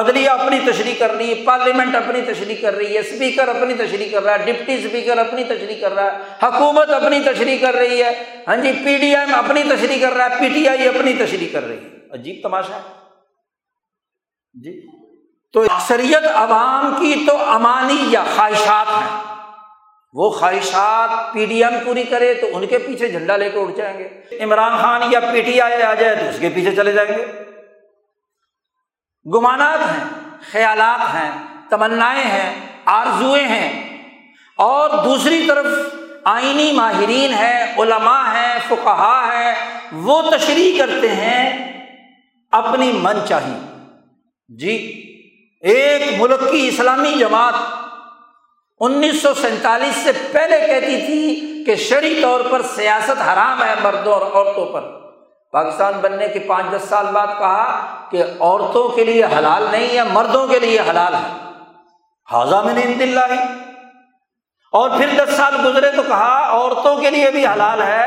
عدلیہ اپنی تشریح کر رہی ہے، پارلیمنٹ اپنی تشریح کر رہی ہے، اسپیکر اپنی تشریح کر رہا ہے، ڈپٹی اسپیکر اپنی تشریح کر رہا ہے، حکومت اپنی تشریح کر رہی ہے، ہاں جی پی ڈی ایم اپنی تشریح کر رہا ہے، پی ٹی آئی اپنی تشریح کر رہی ہے۔ عجیب تماشا ہے جی۔ تو اکثریت عوام کی تو امانی یا خواہشات ہیں، وہ خواہشات پی ڈی ایم پوری کرے تو ان کے پیچھے جھنڈا لے کے اٹھ جائیں گے، عمران خان یا پی ٹی آئی آ جائے تو اس کے پیچھے چلے جائیں گے۔ گمانات ہیں، خیالات ہیں، تمنائیں ہیں، آرزوئیں ہیں، اور دوسری طرف آئینی ماہرین ہیں، علماء ہیں، فقہا ہیں، وہ تشریح کرتے ہیں اپنی من چاہی۔ جی ایک ملک کی اسلامی جماعت انیس سو سینتالیس سے پہلے کہتی تھی کہ شرعی طور پر سیاست حرام ہے مردوں اور عورتوں پر، پاکستان بننے کے پانچ دس سال بعد کہا کہ عورتوں کے لیے حلال نہیں ہے، مردوں کے لیے حلال ہے، ھذا من عند اللہ۔ اور پھر دس سال گزرے تو کہا عورتوں کے لیے بھی حلال ہے،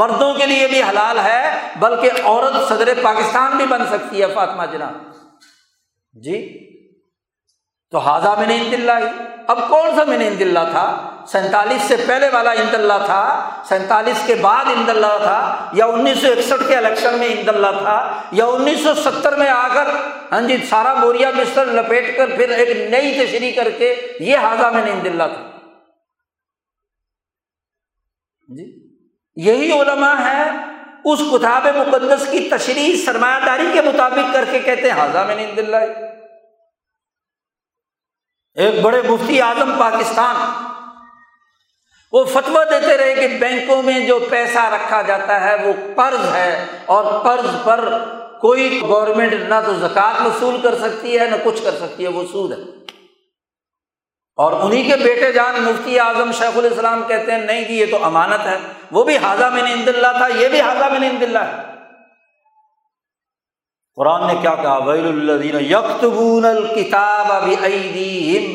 مردوں کے لیے بھی حلال ہے، بلکہ عورت صدر پاکستان بھی بن سکتی ہے، فاطمہ جناح جی۔ تو ھذا من عند اللہ، اب کون سا من عند اللہ تھا؟ سینتالیس سے پہلے والا عند اللہ تھا، سینتالیس کے بعد عند اللہ تھا، یا انیس سو اکسٹھ کے الیکشن میں عند اللہ تھا، یا انیس سو ستر میں آ کر ہاں جی سارا بوریا بستر لپیٹ کر پھر ایک نئی تشریح کر کے یہ ھذا من عند اللہ تھا جی۔ یہی علماء ہیں اس کتاب مقدس کی تشریح سرمایہ داری کے مطابق کر کے کہتے ہیں ھذا من عند اللہ۔ ایک بڑے مفتی اعظم پاکستان وہ فتویٰ دیتے رہے کہ بینکوں میں جو پیسہ رکھا جاتا ہے وہ قرض ہے، اور قرض پر کوئی گورنمنٹ نہ تو زکوٰۃ وصول کر سکتی ہے نہ کچھ کر سکتی ہے، وہ سود ہے۔ اور انہی کے بیٹے جان مفتی اعظم شیخ الاسلام کہتے ہیں نہیں جی یہ تو امانت ہے، وہ بھی ھذا من عند اللہ تھا، یہ بھی ھذا من عند اللہ ہے۔ قرآن نے کیا کہا؟ وَيْلُ الَّذِينَ يَكْتُبُونَ الْكِتَابَ بِأَيْدِيهِمْ،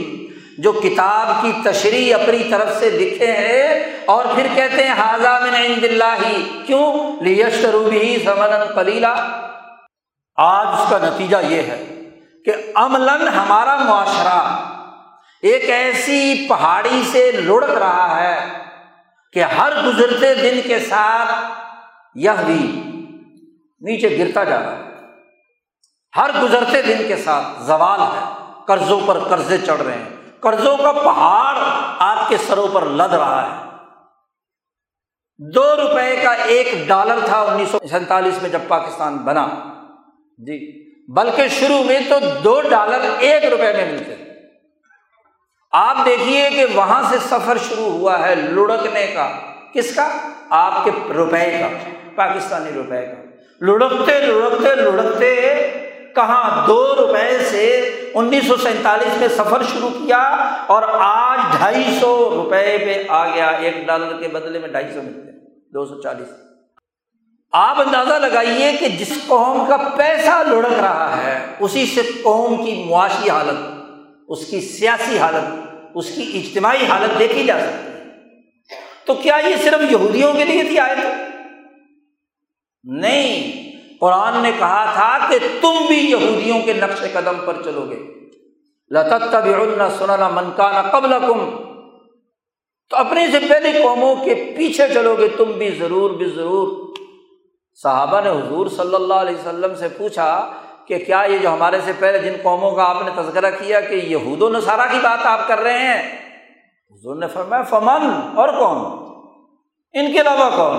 جو کتاب کی تشریح اپنی طرف سے لکھتے ہیں اور پھر کہتے ہیں ھذا من عند اللہ، کیوں؟ لِیَشْتَرُوا بِهِ ثَمَنًا قَلِیلًا۔ آج اس کا نتیجہ یہ ہے کہ عملاً ہمارا معاشرہ ایک ایسی پہاڑی سے لڑک رہا ہے کہ ہر گزرتے دن کے ساتھ یہ بھی نیچے گرتا جا رہا ہے، ہر گزرتے دن کے ساتھ زوال ہے، قرضوں پر قرضے چڑھ رہے ہیں، قرضوں کا پہاڑ آپ کے سروں پر لد رہا ہے۔ دو روپے کا ایک ڈالر تھا انیس سو سینتالیس میں جب پاکستان بنا جی، بلکہ شروع میں تو دو ڈالر ایک روپے میں ملتے۔ آپ دیکھیے کہ وہاں سے سفر شروع ہوا ہے لڑکنے کا، کس کا؟ آپ کے روپے کا، پاکستانی روپے کا۔ لڑکتے لڑکتے لڑکتے کہاں دو روپے سے انیس سو سینتالیس میں سفر شروع کیا اور آج ڈھائی سو روپے پہ آ گیا، ایک ڈالر کے بدلے میں ڈھائی سو ملتے ہیں، دو سو چالیس۔ آپ اندازہ لگائیے کہ جس قوم کا پیسہ لڑک رہا ہے اسی سے قوم کی معاشی حالت، اس کی سیاسی حالت، اس کی اجتماعی حالت دیکھی جا سکتی ہے۔ تو کیا یہ صرف یہودیوں کے لیے تھی آیت؟ نہیں، قرآن نے کہا تھا کہ تم بھی یہودیوں کے نقش قدم پر چلو گے، لَتَتَّبِعُنَّ سُنَنَ مَنْ كَانَ قَبْلَكُمْ، تو اپنے سے پہلے قوموں کے پیچھے چلو گے تم بھی، ضرور بھی ضرور۔ صحابہ نے حضور صلی اللہ علیہ وسلم سے پوچھا کہ کیا یہ جو ہمارے سے پہلے جن قوموں کا آپ نے تذکرہ کیا کہ یہود و نصارہ کی بات آپ کر رہے ہیں؟ حضور نے فرمایا فمن، اور کون ان کے علاوہ کون،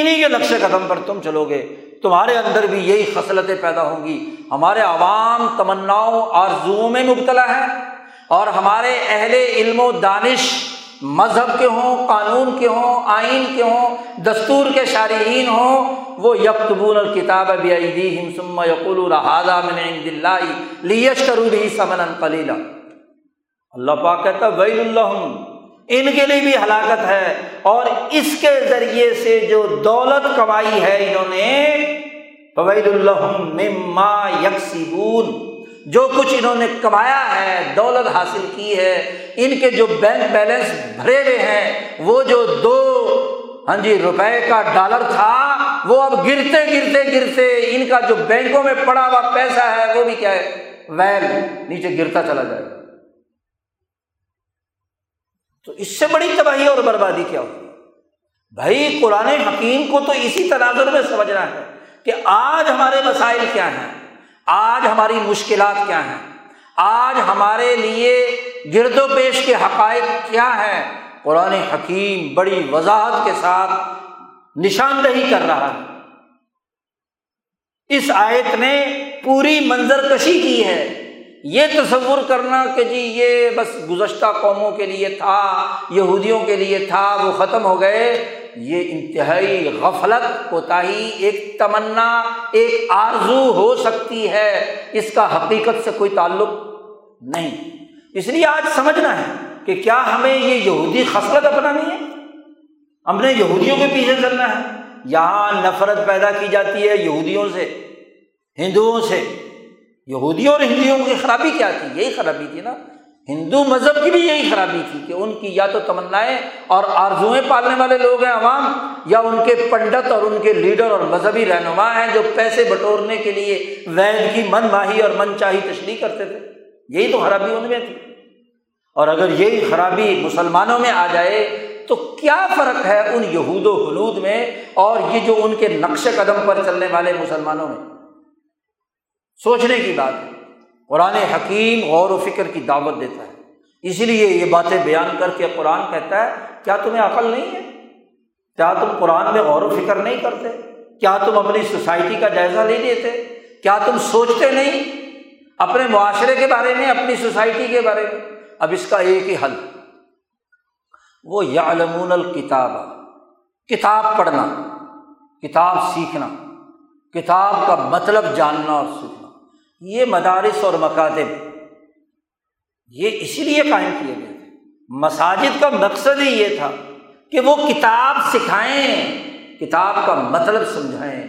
انہی کے نقش قدم پر تم چلو گے، تمہارے اندر بھی یہی خصلتیں پیدا ہوں گی۔ ہمارے عوام تمناؤں آرزوؤں میں مبتلا ہے، اور ہمارے اہل علم و دانش مذہب کے ہوں، قانون کے ہوں، آئین کے ہوں، دستور کے شارحین ہوں، وہ یکتبون الکتاب بایدیہم ثم یقولون ھذا من عند اللہ لیشتروا بہ ثمنا قلیلا۔ اللہ پاک کہتا ویل لہم، ان کے لیے بھی ہلاکت ہے، اور اس کے ذریعے سے جو دولت کمائی ہے انہوں نے، فویل لہم مما یکسبون، جو کچھ انہوں نے کمایا ہے، دولت حاصل کی ہے، ان کے جو بینک بیلنس بھرے ہوئے ہیں، وہ جو دو ہاں جی روپے کا ڈالر تھا وہ اب گرتے گرتے گرتے ان کا جو بینکوں میں پڑا ہوا پیسہ ہے وہ بھی کیا ہے، ویل، نیچے گرتا چلا جائے گا۔ تو اس سے بڑی تباہی اور بربادی کیا ہوگی؟ بھائی قرآن حکیم کو تو اسی تناظر میں سمجھنا ہے کہ آج ہمارے مسائل کیا ہیں، آج ہماری مشکلات کیا ہیں، آج ہمارے لیے گرد و پیش کے حقائق کیا ہیں۔ قرآن حکیم بڑی وضاحت کے ساتھ نشاندہی کر رہا ہے۔ اس آیت نے پوری منظر کشی کی ہے۔ یہ تصور کرنا کہ جی یہ بس گزشتہ قوموں کے لیے تھا، یہودیوں کے لیے تھا، وہ ختم ہو گئے، یہ انتہائی غفلت، کوتاہی، ایک تمنا، ایک آرزو ہو سکتی ہے، اس کا حقیقت سے کوئی تعلق نہیں۔ اس لیے آج سمجھنا ہے کہ کیا ہمیں یہ یہودی خصلت اپنانی ہے، ہم نے یہودیوں کے پیچھے چلنا ہے۔ یہاں نفرت پیدا کی جاتی ہے یہودیوں سے، ہندوؤں سے۔ یہودیوں اور ہندوؤں کی خرابی کیا تھی؟ یہی خرابی تھی نا، ہندو مذہب کی بھی یہی خرابی تھی کہ ان کی یا تو تمنائیں اور آرزوئیں پالنے والے لوگ ہیں عوام، یا ان کے پنڈت اور ان کے لیڈر اور مذہبی رہنما ہیں جو پیسے بٹورنے کے لیے وید کی من ماہی اور من چاہی تشریح کرتے تھے۔ یہی تو خرابی ان میں تھی، اور اگر یہی خرابی مسلمانوں میں آ جائے تو کیا فرق ہے ان یہود و خلود میں اور یہ جو ان کے نقش قدم پر چلنے والے مسلمانوں میں؟ سوچنے کی بات ہے۔ قرآن حکیم غور و فکر کی دعوت دیتا ہے، اسی لیے یہ باتیں بیان کر کے قرآن کہتا ہے کیا تمہیں عقل نہیں ہے؟ کیا تم قرآن میں غور و فکر نہیں کرتے؟ کیا تم اپنی سوسائٹی کا جائزہ نہیں لیتے؟ کیا تم سوچتے نہیں اپنے معاشرے کے بارے میں، اپنی سوسائٹی کے بارے میں؟ اب اس کا ایک ہی حل، وہ یعلمون الکتاب، کتاب پڑھنا، کتاب سیکھنا، کتاب کا مطلب جاننا اور سیکھنا۔ یہ مدارس اور مکاتب یہ اسی لیے قائم کیے گئے تھے، مساجد کا مقصد ہی یہ تھا کہ وہ کتاب سکھائیں، کتاب کا مطلب سمجھائیں،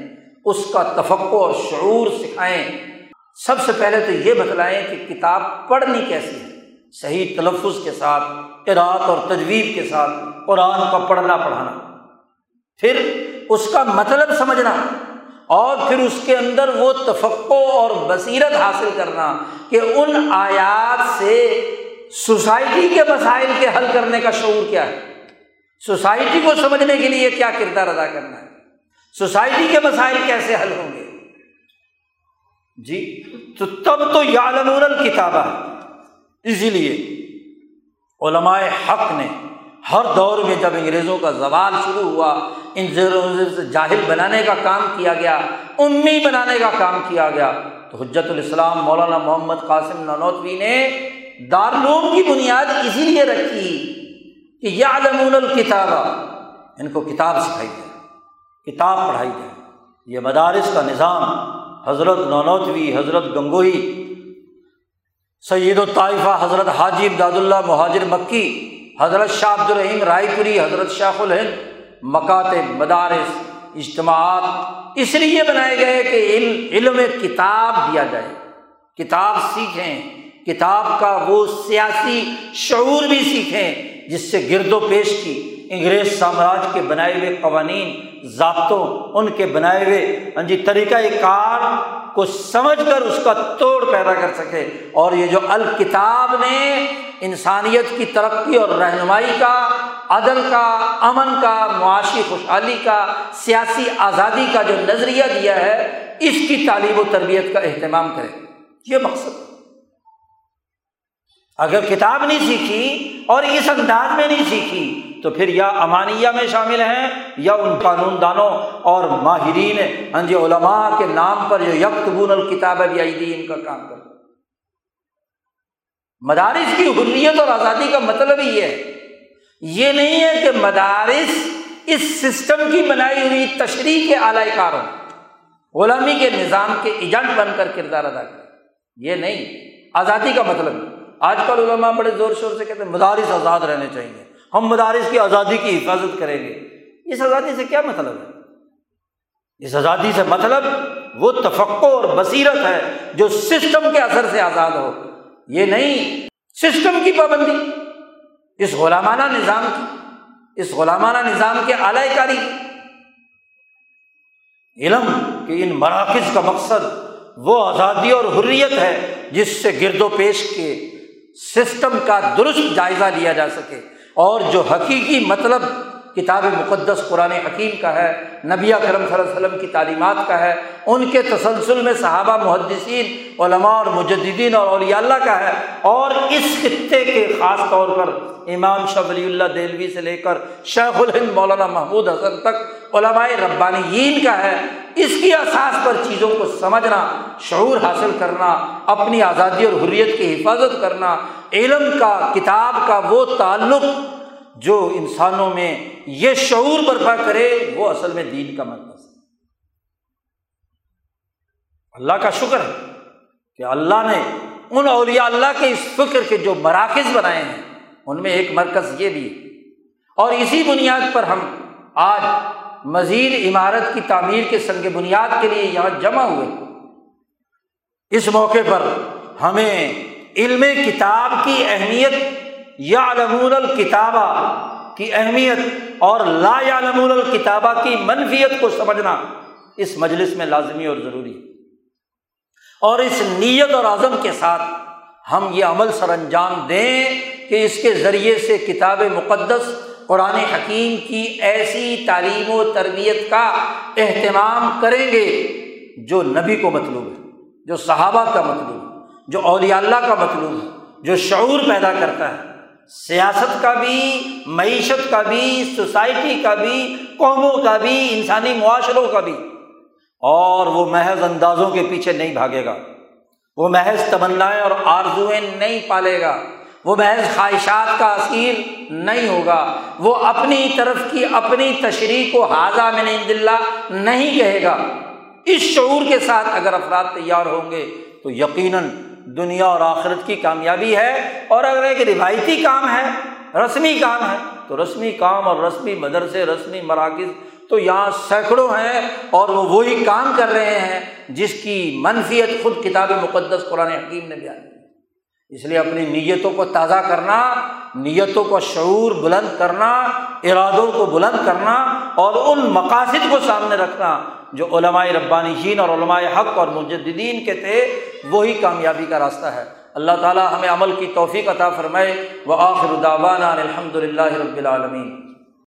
اس کا تفقہ اور شعور سکھائیں۔ سب سے پہلے تو یہ بتلائیں کہ کتاب پڑھنی کیسی ہے، صحیح تلفظ کے ساتھ، قرات اور تجوید کے ساتھ قرآن کا پڑھنا پڑھانا، پھر اس کا مطلب سمجھنا، اور پھر اس کے اندر وہ تفقہ اور بصیرت حاصل کرنا کہ ان آیات سے سوسائٹی کے مسائل کے حل کرنے کا شعور کیا ہے، سوسائٹی کو سمجھنے کے لیے کیا کردار ادا کرنا ہے، سوسائٹی کے مسائل کیسے حل ہوں گے۔ جی تو تب تو یعلمون الکتابہ، اسی لیے علماء حق نے ہر دور میں جب انگریزوں کا زوال شروع ہوا، انگریزوں سے جاہل بنانے کا کام کیا گیا، امی بنانے کا کام کیا گیا، تو حجت الاسلام مولانا محمد قاسم نانوتوی نے دارالعلوم کی بنیاد اسی لیے رکھی کہ یعلمون الکتابہ، ان کو کتاب سکھائی جائے، کتاب پڑھائی جائے۔ یہ مدارس کا نظام حضرت نانوتوی، حضرت گنگوہی، سید الطائفہ حضرت حاجی امداد اللہ مہاجر مکی، حضرت شاہ عبد الرحیم رائے پوری، حضرت شاہ ولی اللہ دہلویٰ، مکاتب، مدارس، اجتماعات اس لیے بنائے گئے کہ علم کتاب دیا جائے، کتاب سیکھیں، کتاب کا وہ سیاسی شعور بھی سیکھیں جس سے گرد و پیش کی انگریز سامراج کے بنائے ہوئے قوانین، ضابطوں، ان کے بنائے ہوئے جی طریقہ کار کو سمجھ کر اس کا توڑ پیدا کر سکے۔ اور یہ جو الکتاب نے انسانیت کی ترقی اور رہنمائی کا، عدل کا، امن کا، معاشی خوشحالی کا، سیاسی آزادی کا جو نظریہ دیا ہے، اس کی تعلیم و تربیت کا اہتمام کرے، یہ مقصد۔ اگر کتاب نہیں سیکھی اور اس انداز میں نہیں سیکھی تو پھر یا امانیہ میں شامل ہیں یا ان قانون دانوں اور ماہرین ہاں جی علماء کے نام پر جو یکتبون الکتاب بایدیہم کا کام کرتے۔ مدارس کی حریت اور آزادی کا مطلب ہی یہ ہے یہ نہیں ہے کہ مدارس اس سسٹم کی بنائی ہوئی تشریح کے اعلی کاروں غلامی کے نظام کے ایجنٹ بن کر کردار ادا کرے. یہ نہیں آزادی کا مطلب. آج کل علماء بڑے زور شور سے کہتے ہیں مدارس آزاد رہنے چاہیے، ہم مدارس کی آزادی کی حفاظت کریں گے. اس آزادی سے کیا مطلب ہے؟ اس آزادی سے مطلب وہ تفقہ اور بصیرت ہے جو سسٹم کے اثر سے آزاد ہو، یہ نہیں سسٹم کی پابندی، اس غلامانہ نظام کی، اس غلامانہ نظام کے اعلی کاری. علم کہ ان مراکز کا مقصد وہ آزادی اور حریت ہے جس سے گرد و پیش کے سسٹم کا درست جائزہ لیا جا سکے، اور جو حقیقی مطلب کتاب مقدس قرآن حکیم کا ہے، نبی اکرم صلی اللہ علیہ وسلم کی تعلیمات کا ہے، ان کے تسلسل میں صحابہ، محدثین، علماء اور مجددین اور اولیاء اللہ کا ہے، اور اس خطے کے خاص طور پر امام شاہ ولی اللہ دہلویٰ سے لے کر شیخ الہند مولانا محمود حسن تک علماء ربانیین کا ہے. اس کی اساس پر چیزوں کو سمجھنا، شعور حاصل کرنا، اپنی آزادی اور حریت کی حفاظت کرنا. علم کا، کتاب کا وہ تعلق جو انسانوں میں یہ شعور برپا کرے، وہ اصل میں دین کا مرکز ہے. اللہ کا شکر ہے کہ اللہ نے ان اولیاء اللہ کے اس فکر کے جو مراکز بنائے ہیں ان میں ایک مرکز یہ بھی ہے، اور اسی بنیاد پر ہم آج مزید عمارت کی تعمیر کے سنگ بنیاد کے لیے یہاں جمع ہوئے. اس موقع پر ہمیں علم کتاب کی اہمیت، یعلمون الکتابہ کی اہمیت اور لا یعلمون الکتابہ کی منفیت کو سمجھنا اس مجلس میں لازمی اور ضروری ہے، اور اس نیت اور عزم کے ساتھ ہم یہ عمل سر انجام دیں کہ اس کے ذریعے سے کتاب مقدس قرآن حکیم کی ایسی تعلیم و تربیت کا اہتمام کریں گے جو نبی کو مطلوب ہے، جو صحابہ کا مطلوب ہے، جو اولیاء اللہ کا مطلوب ہے، جو شعور پیدا کرتا ہے، سیاست کا بھی، معیشت کا بھی، سوسائٹی کا بھی، قوموں کا بھی، انسانی معاشروں کا بھی. اور وہ محض اندازوں کے پیچھے نہیں بھاگے گا، وہ محض تمنائیں اور آرزوئیں نہیں پالے گا، وہ محض خواہشات کا اسیر نہیں ہوگا، وہ اپنی طرف کی اپنی تشریح کو ھذا من عند اللہ نہیں کہے گا. اس شعور کے ساتھ اگر افراد تیار ہوں گے تو یقیناً دنیا اور آخرت کی کامیابی ہے. اور اگر ایک روایتی کام ہے، رسمی کام ہے، تو رسمی کام اور رسمی مدرسے، رسمی مراکز تو یہاں سینکڑوں ہیں، اور وہ وہی کام کر رہے ہیں جس کی منفیت خود کتاب مقدس قرآن حکیم نے بیان کی. اس لیے اپنی نیتوں کو تازہ کرنا، نیتوں کو شعور بلند کرنا، ارادوں کو بلند کرنا، اور ان مقاصد کو سامنے رکھنا جو علماء ربانیین اور علماء حق اور مجددین کے تھے، وہی کامیابی کا راستہ ہے. اللہ تعالی ہمیں عمل کی توفیق عطا فرمائے. وآخر دعوانا الحمد للہ رب العالمین.